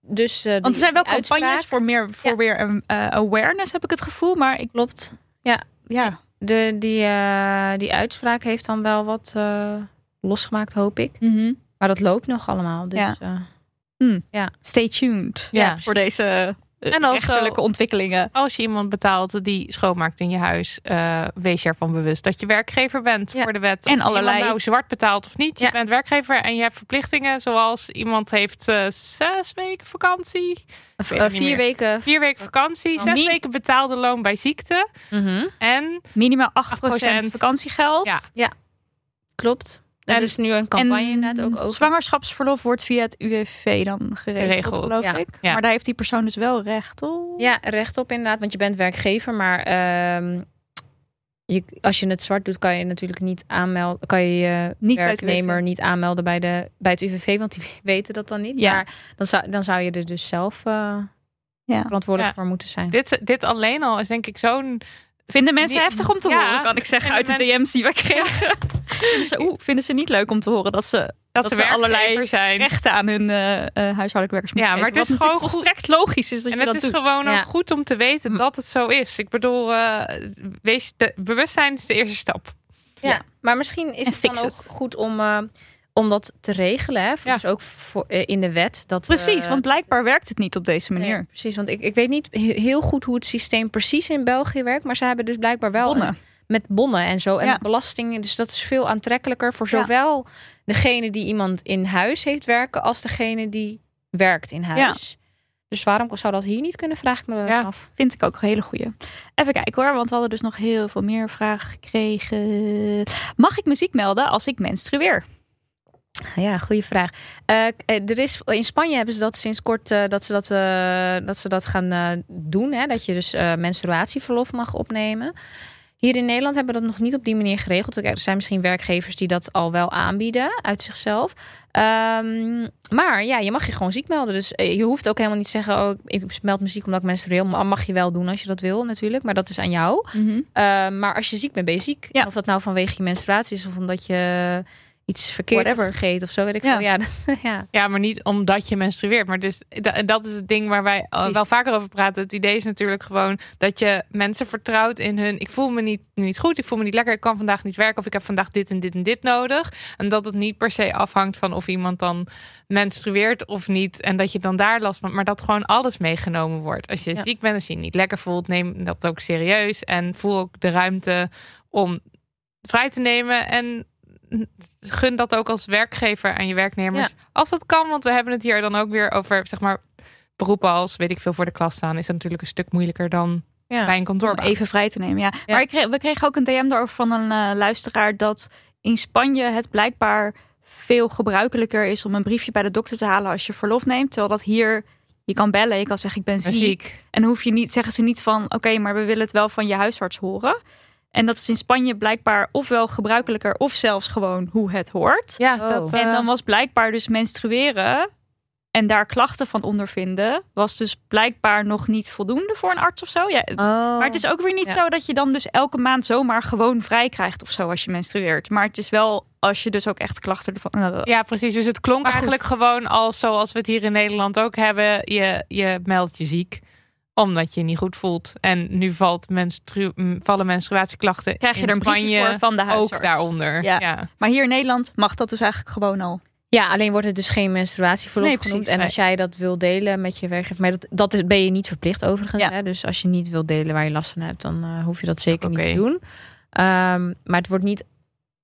dus... Uh, Want er zijn wel uitspraak. campagnes voor meer voor ja. weer een uh, awareness, heb ik het gevoel. Maar ik... Klopt. Ja, ja. De, die, uh, die uitspraak heeft dan wel wat uh, losgemaakt, hoop ik. Mm-hmm. Maar dat loopt nog allemaal. Dus, ja. Uh, mm. ja. Stay tuned ja, ja, voor deze... En als rechterlijke ontwikkelingen. Als je iemand betaalt die schoonmaakt in je huis, uh, wees je ervan bewust dat je werkgever bent ja. voor de wet. En of allerlei. Nou zwart betaalt of niet, je ja. bent werkgever en je hebt verplichtingen zoals iemand heeft uh, zes weken vakantie, v- uh, vier weken, vier weken vakantie, zes min- weken betaalde loon bij ziekte mm-hmm. en minimaal acht procent vakantiegeld. Ja, ja. klopt. En, er is nu een campagne inderdaad ook over. Zwangerschapsverlof wordt via het U W V dan geregeld, geregeld. geloof ja. ik. Ja. Maar daar heeft die persoon dus wel recht op. Ja, recht op inderdaad. Want je bent werkgever, maar uh, je, als je het zwart doet, kan je natuurlijk niet aanmelden. Kan je je niet werknemer niet aanmelden bij, de, bij het U W V, want die weten dat dan niet. Ja. Maar dan zou, dan zou je er dus zelf uh, ja. verantwoordelijk ja. voor moeten zijn. Dit, dit alleen al is denk ik zo'n... Vinden mensen die, heftig om te ja, horen, kan ik zeggen, uit de men... D M's die we kregen. Ja. Vinden, ze, oe, vinden ze niet leuk om te horen dat ze, dat dat ze, ze allerlei zijn. rechten aan hun uh, uh, huishoudelijk werkers moeten ja, maar geven. Het is gewoon volstrekt goed. logisch is dat en je dat doet. En het is gewoon ja. ook goed om te weten dat het zo is. Ik bedoel, uh, wees de, bewustzijn is de eerste stap. Ja, ja. Maar misschien is en het dan ook het. goed om... Uh, Om dat te regelen, hè? Ja. Dus ook voor, uh, in de wet. Dat, precies, uh, want blijkbaar werkt het niet op deze manier. Nee, precies, want ik, ik weet niet heel goed hoe het systeem precies in België werkt. Maar ze hebben dus blijkbaar wel... Bonnen. Een, met bonnen en zo. En ja. belastingen. Dus dat is veel aantrekkelijker voor zowel ja. degene die iemand in huis heeft werken... als degene die werkt in huis. Ja. Dus waarom zou dat hier niet kunnen, vraag ik me wel ja. af. Vind ik ook een hele goeie. Even kijken hoor, want we hadden dus nog heel veel meer vragen gekregen. Mag ik muziek melden als ik menstrueer? Ja, goede vraag. Uh, er is, in Spanje hebben ze dat sinds kort uh, dat, ze dat, uh, dat ze dat gaan uh, doen. Hè? Dat je dus uh, menstruatieverlof mag opnemen. Hier in Nederland hebben we dat nog niet op die manier geregeld. Er zijn misschien werkgevers die dat al wel aanbieden uit zichzelf. Um, maar ja, je mag je gewoon ziek melden. Dus je hoeft ook helemaal niet te zeggen... oh, ik meld me ziek omdat ik menstrueel. Maar mag je wel doen als je dat wil natuurlijk. Maar dat is aan jou. Mm-hmm. Uh, maar als je ziek bent, ben je ziek. Ja. En of dat nou vanwege je menstruatie is of omdat je... iets verkeerd vergeet of zo, weet ik ja. veel. Ja, dat, ja. ja, maar niet omdat je menstrueert. Maar dus, d- dat is het ding waar wij Precies. wel vaker over praten. Het idee is natuurlijk gewoon dat je mensen vertrouwt in hun... ik voel me niet, niet goed, ik voel me niet lekker, ik kan vandaag niet werken... of ik heb vandaag dit en dit en dit nodig. En dat het niet per se afhangt van of iemand dan menstrueert of niet... en dat je dan daar last van... maar dat gewoon alles meegenomen wordt. Als je ja. ziek bent, als je je niet lekker voelt... neem dat ook serieus en voel ook de ruimte om vrij te nemen... en gun dat ook als werkgever aan je werknemers. Ja. Als dat kan, want we hebben het hier dan ook weer over, zeg maar, beroepen als, weet ik veel, voor de klas staan, is dat natuurlijk een stuk moeilijker dan ja. bij een kantoorbaan. Om even vrij te nemen, ja. ja. Maar ik kreeg, we kregen ook een D M daarover van een uh, luisteraar dat in Spanje het blijkbaar veel gebruikelijker is om een briefje bij de dokter te halen als je verlof neemt, terwijl dat hier... Je kan bellen, je kan zeggen ik ben ziek. ziek. En hoef je niet, zeggen ze niet van, oké, okay, maar we willen het wel van je huisarts horen. En dat is in Spanje blijkbaar ofwel gebruikelijker... of zelfs gewoon hoe het hoort. Ja, oh. dat, uh... En dan was blijkbaar dus menstrueren... en daar klachten van ondervinden... was dus blijkbaar nog niet voldoende voor een arts of zo. Ja, oh. Maar het is ook weer niet ja. zo dat je dan dus elke maand... zomaar gewoon vrij krijgt of zo als je menstrueert. Maar het is wel als je dus ook echt klachten ervan... Nou, ja, precies. Dus het klonk eigenlijk gewoon als zoals we het hier in Nederland ook hebben. Je, je meldt je ziek omdat je je niet goed voelt. En nu valt menstru- vallen menstruatieklachten krijg je in er een Spanje voor van de huisarts. Ook daaronder. Ja. Ja. Maar hier in Nederland mag dat dus eigenlijk gewoon al. Ja, alleen wordt het dus geen menstruatieverlof nee, genoemd. En als jij dat wil delen met je werkgever... Maar dat, dat is, ben je niet verplicht overigens. Ja. Hè? Dus als je niet wilt delen waar je last van hebt... dan uh, hoef je dat zeker okay. niet te doen. Um, maar het wordt niet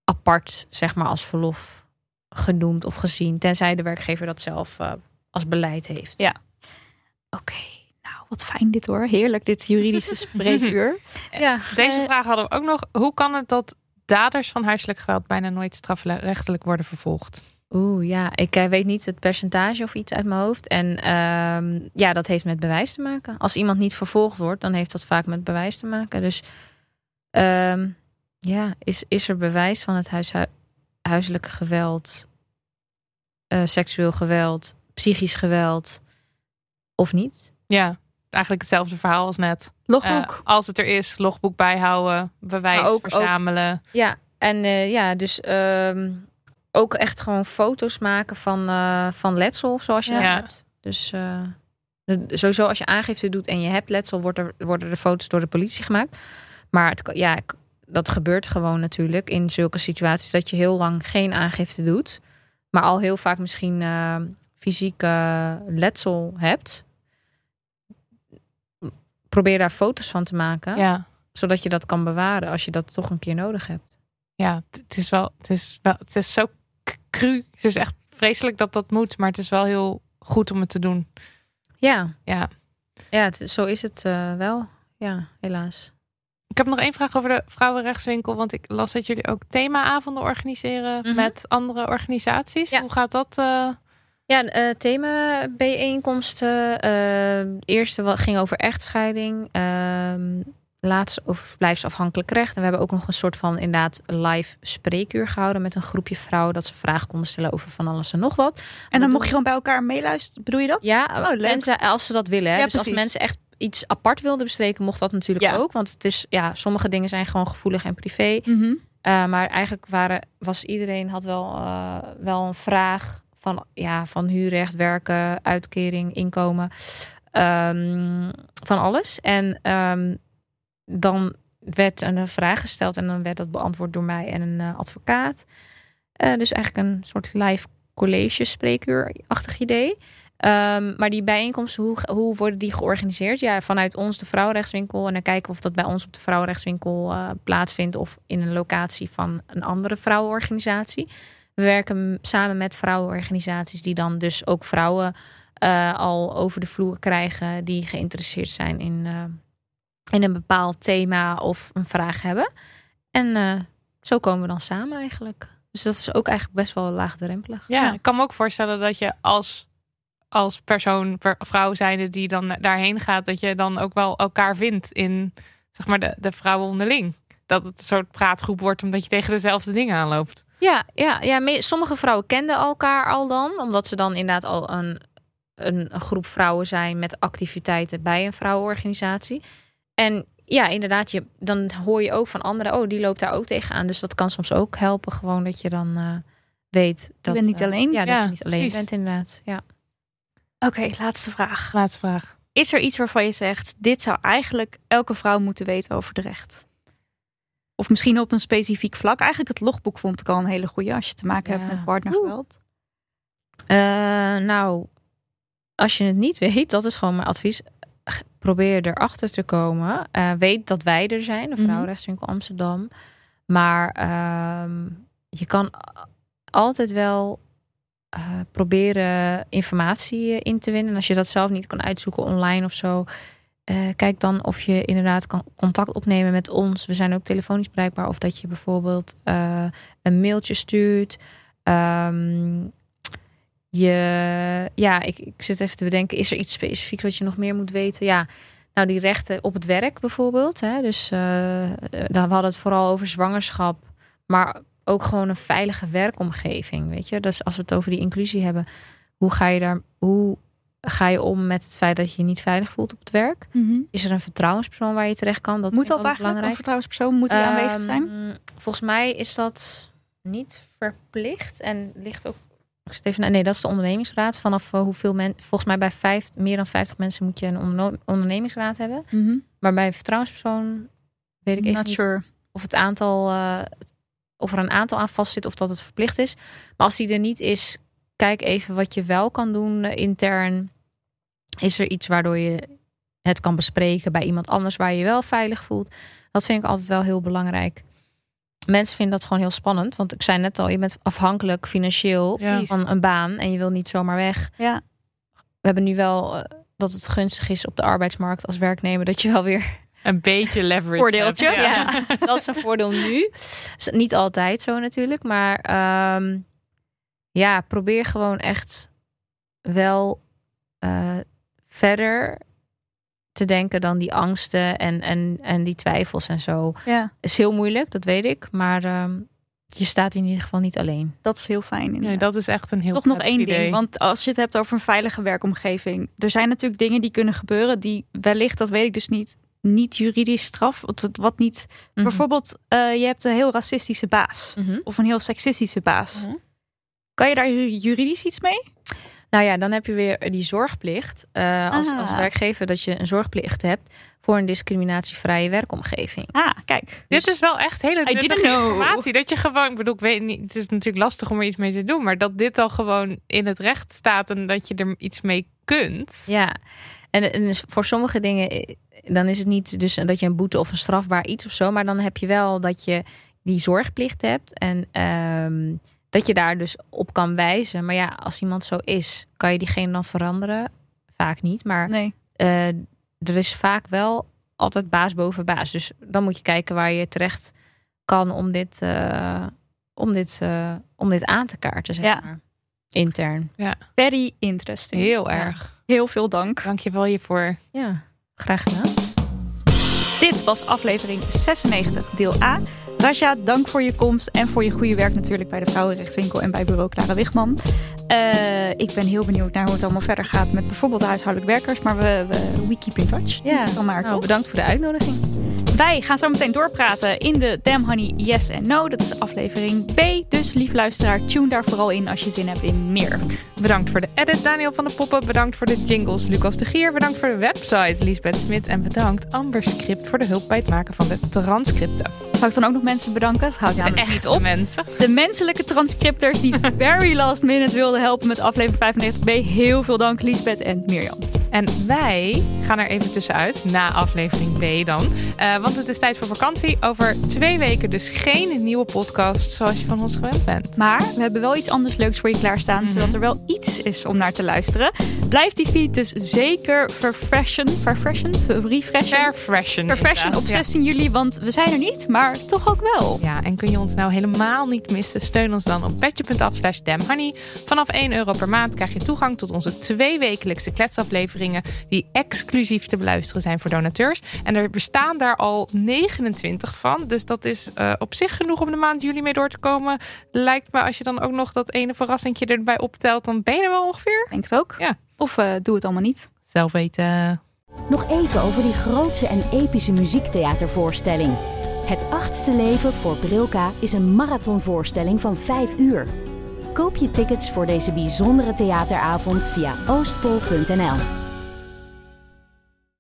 apart zeg maar als verlof genoemd of gezien. Tenzij de werkgever dat zelf uh, als beleid heeft. Ja. Oké. Okay. Wat fijn dit hoor. Heerlijk, dit juridische spreekuur. Ja. Deze vraag hadden we ook nog. Hoe kan het dat daders van huiselijk geweld... bijna nooit strafrechtelijk worden vervolgd? Oeh, ja. Ik uh, weet niet het percentage of iets uit mijn hoofd. En uh, ja, dat heeft met bewijs te maken. Als iemand niet vervolgd wordt, dan heeft dat vaak met bewijs te maken. Dus uh, ja, is, is er bewijs van het huishu- huiselijk geweld... Uh, seksueel geweld, psychisch geweld of niet? Ja. Eigenlijk hetzelfde verhaal als net. Logboek. Uh, als het er is, logboek bijhouden, bewijs ook, verzamelen. Ook, ja, en uh, ja, dus uh, ook echt gewoon foto's maken van, uh, van letsel, zoals je ja. dat hebt. Dus uh, sowieso als je aangifte doet en je hebt letsel, wordt er, worden de foto's door de politie gemaakt. Maar het, ja, dat gebeurt gewoon natuurlijk in zulke situaties dat je heel lang geen aangifte doet. Maar al heel vaak misschien uh, fysieke letsel hebt. Probeer daar foto's van te maken. Ja. Zodat je dat kan bewaren als je dat toch een keer nodig hebt. Ja, het is wel, het is wel, het is zo cru. Het is echt vreselijk dat dat moet, maar het is wel heel goed om het te doen. Ja, ja, ja het, zo is het uh, wel. Ja, helaas. Ik heb nog één vraag over de Vrouwenrechtswinkel. Want ik las dat jullie ook themaavonden organiseren mm-hmm. met andere organisaties. Ja. Hoe gaat dat? Uh... Ja, uh, thema bijeenkomsten. Uh, eerste ging over echtscheiding. Uh, laatst over verblijfsafhankelijk recht. En we hebben ook nog een soort van inderdaad live spreekuur gehouden met een groepje vrouwen. Dat ze vragen konden stellen over van alles en nog wat. En dan, dan mocht ook... je gewoon bij elkaar meeluisteren, bedoel je dat? Ja, oh, en ze, als ze dat willen. Hè? Ja, dus precies. Als mensen echt iets apart wilden bespreken, mocht dat natuurlijk ja. ook. Want het is, ja, sommige dingen zijn gewoon gevoelig en privé. Mm-hmm. Uh, maar eigenlijk waren, was iedereen had wel, uh, wel een vraag. Van, ja, van huurrecht, werken, uitkering, inkomen. Um, van alles. En um, dan werd een vraag gesteld. En dan werd dat beantwoord door mij en een uh, advocaat. Uh, dus eigenlijk een soort live college spreekuur-achtig idee. Um, maar die bijeenkomsten, hoe, hoe worden die georganiseerd? Ja, vanuit ons de Vrouwenrechtswinkel. En dan kijken of dat bij ons op de Vrouwenrechtswinkel uh, plaatsvindt. Of in een locatie van een andere vrouwenorganisatie. We werken samen met vrouwenorganisaties die dan dus ook vrouwen uh, al over de vloer krijgen die geïnteresseerd zijn in, uh, in een bepaald thema of een vraag hebben. En uh, zo komen we dan samen eigenlijk. Dus dat is ook eigenlijk best wel laagdrempelig. Ja, ja. Ik kan me ook voorstellen dat je als, als persoon, per, vrouw zijnde die dan daarheen gaat, dat je dan ook wel elkaar vindt in zeg maar de, de vrouwen onderling. Dat het een soort praatgroep wordt omdat je tegen dezelfde dingen aanloopt. Ja, ja, ja me, sommige vrouwen kenden elkaar al dan. Omdat ze dan inderdaad al een, een, een groep vrouwen zijn met activiteiten bij een vrouwenorganisatie. En ja, inderdaad, je, dan hoor je ook van anderen, oh, die loopt daar ook tegenaan. Dus dat kan soms ook helpen. Gewoon dat je dan uh, weet dat je bent niet alleen. Uh, ja, dat ja, je niet alleen precies. bent inderdaad. Ja. Oké, okay, laatste vraag. Laatste vraag. Is er iets waarvan je zegt, dit zou eigenlijk elke vrouw moeten weten over de recht? Of misschien op een specifiek vlak. Eigenlijk het logboek vond ik al een hele goede als je te maken ja. hebt met partnergeweld. Uh, nou, als je het niet weet, dat is gewoon mijn advies. Probeer erachter te komen. Uh, weet dat wij er zijn, de Vrouwenrechtswinkel Amsterdam. Maar uh, je kan altijd wel uh, proberen informatie in te winnen. En als je dat zelf niet kan uitzoeken online of zo... Uh, kijk dan of je inderdaad kan contact opnemen met ons. We zijn ook telefonisch bereikbaar. Of dat je bijvoorbeeld uh, een mailtje stuurt. Um, je, ja, ik, ik zit even te bedenken. Is er iets specifieks wat je nog meer moet weten? Ja, nou die rechten op het werk bijvoorbeeld. Hè? Dus uh, we hadden het vooral over zwangerschap. Maar ook gewoon een veilige werkomgeving. Weet je? Dus als we het over die inclusie hebben. Hoe ga je daar... Hoe, Ga je om met het feit dat je je niet veilig voelt op het werk? Mm-hmm. Is er een vertrouwenspersoon waar je terecht kan? Dat moet dat eigenlijk belangrijk. Een vertrouwenspersoon? Moet die um, aanwezig zijn? Volgens mij is dat... niet verplicht. En ligt ook... Steven, nee, dat is de ondernemingsraad. Vanaf uh, hoeveel mensen... Volgens mij bij vijf, meer dan vijftig mensen moet je een onderne- ondernemingsraad hebben. Mm-hmm. Maar bij vertrouwenspersoon weet ik even niet sure. of het aantal... Uh, of er een aantal aan vast zit of dat het verplicht is. Maar als die er niet is... Kijk even wat je wel kan doen uh, intern. Is er iets waardoor je het kan bespreken bij iemand anders waar je je wel veilig voelt? Dat vind ik altijd wel heel belangrijk. Mensen vinden dat gewoon heel spannend. Want ik zei net al, je bent afhankelijk financieel ja. van een baan. En je wil niet zomaar weg. Ja. We hebben nu wel uh, dat het gunstig is op de arbeidsmarkt als werknemer. Dat je wel weer... Een beetje leverage. Voordeeltje. Hebt, ja. Ja, dat is een voordeel nu. Is niet altijd zo natuurlijk. Maar um, ja, probeer gewoon echt wel... Uh, verder te denken dan die angsten en, en, en die twijfels en zo. Ja. Is heel moeilijk, dat weet ik. Maar um, je staat in ieder geval niet alleen. Dat is heel fijn. Nee, dat is echt een heel Toch nog één idee. ding. Want als je het hebt over een veilige werkomgeving. Er zijn natuurlijk dingen die kunnen gebeuren die wellicht, dat weet ik dus niet, niet juridisch straf. Wat niet. Mm-hmm. Bijvoorbeeld, uh, je hebt een heel racistische baas. Mm-hmm. Of een heel seksistische baas. Mm-hmm. Kan je daar juridisch iets mee? Nou ja, dan heb je weer die zorgplicht uh, als, als werkgever dat je een zorgplicht hebt voor een discriminatievrije werkomgeving. Ah, kijk. Dus dit is wel echt hele nuttige informatie. Dat je gewoon, ik bedoel, ik weet niet, het is natuurlijk lastig om er iets mee te doen, maar dat dit al gewoon in het recht staat en dat je er iets mee kunt. Ja, en, en voor sommige dingen, dan is het niet dus dat je een boete of een strafbaar iets of zo, maar dan heb je wel dat je die zorgplicht hebt en... Um, dat je daar dus op kan wijzen. Maar ja, als iemand zo is, kan je diegene dan veranderen? Vaak niet. Maar nee. uh, er is vaak wel altijd baas boven baas. Dus dan moet je kijken waar je terecht kan om dit, uh, om dit, uh, om dit aan te kaarten. Zeg ja. maar. Intern. Ja. Very interesting. Heel erg. Ja. Heel veel dank. Dank je wel hiervoor. Ja, graag gedaan. Dit was aflevering zesennegentig, deel A. Raja, dank voor je komst en voor je goede werk natuurlijk bij de Vrouwenrechtswinkel en bij Bureau Clara Wichmann. Uh, ik ben heel benieuwd naar hoe het allemaal verder gaat met bijvoorbeeld de huishoudelijk werkers, maar we, we, we keep in touch. Ja, maar, nou, bedankt voor de uitnodiging. Wij gaan zo meteen doorpraten in de Damn Honey Yes and No. Dat is aflevering B. Dus lief luisteraar, tune daar vooral in als je zin hebt in meer. Bedankt voor de edit, Daniël van de Poppe. Bedankt voor de jingles, Lucas de Gier. Bedankt voor de website, Liesbeth Smit. En bedankt Amber Script voor de hulp bij het maken van de transcripten. Zou ik dan ook nog mensen bedanken? Dat houdt namelijk niet op. Mensen. De menselijke transcripters die very last minute wilden helpen met aflevering vijfennegentig B. Heel veel dank, Liesbeth en Mirjam. En wij gaan er even tussenuit, na aflevering B dan. Uh, want het is tijd voor vakantie. Over twee weken dus geen nieuwe podcast zoals je van ons gewend bent. Maar we hebben wel iets anders leuks voor je klaarstaan. Mm-hmm. Zodat er wel iets is om naar te luisteren. Blijf die feed dus zeker verfreshen. Verfreshen? Refreshen? Verfreshen. Verfreshen op zestien juli, want we zijn er niet, maar toch ook wel. Ja, en kun je ons nou helemaal niet missen? Steun ons dan op petje punt af slash damn honey. Vanaf één euro per maand krijg je toegang tot onze twee wekelijkse kletsafleveringen. Die exclusief te beluisteren zijn voor donateurs. En er bestaan daar al negenentwintig van. Dus dat is uh, op zich genoeg om de maand juli mee door te komen. Lijkt me als je dan ook nog dat ene verrassingje erbij optelt. Dan ben je er wel ongeveer. Denk het ook. Ja. Of uh, doe het allemaal niet. Zelf weten. Nog even over die grootse en epische muziektheatervoorstelling. Het achtste leven voor Brilka is een marathonvoorstelling van vijf uur. Koop je tickets voor deze bijzondere theateravond via oostpol punt n l.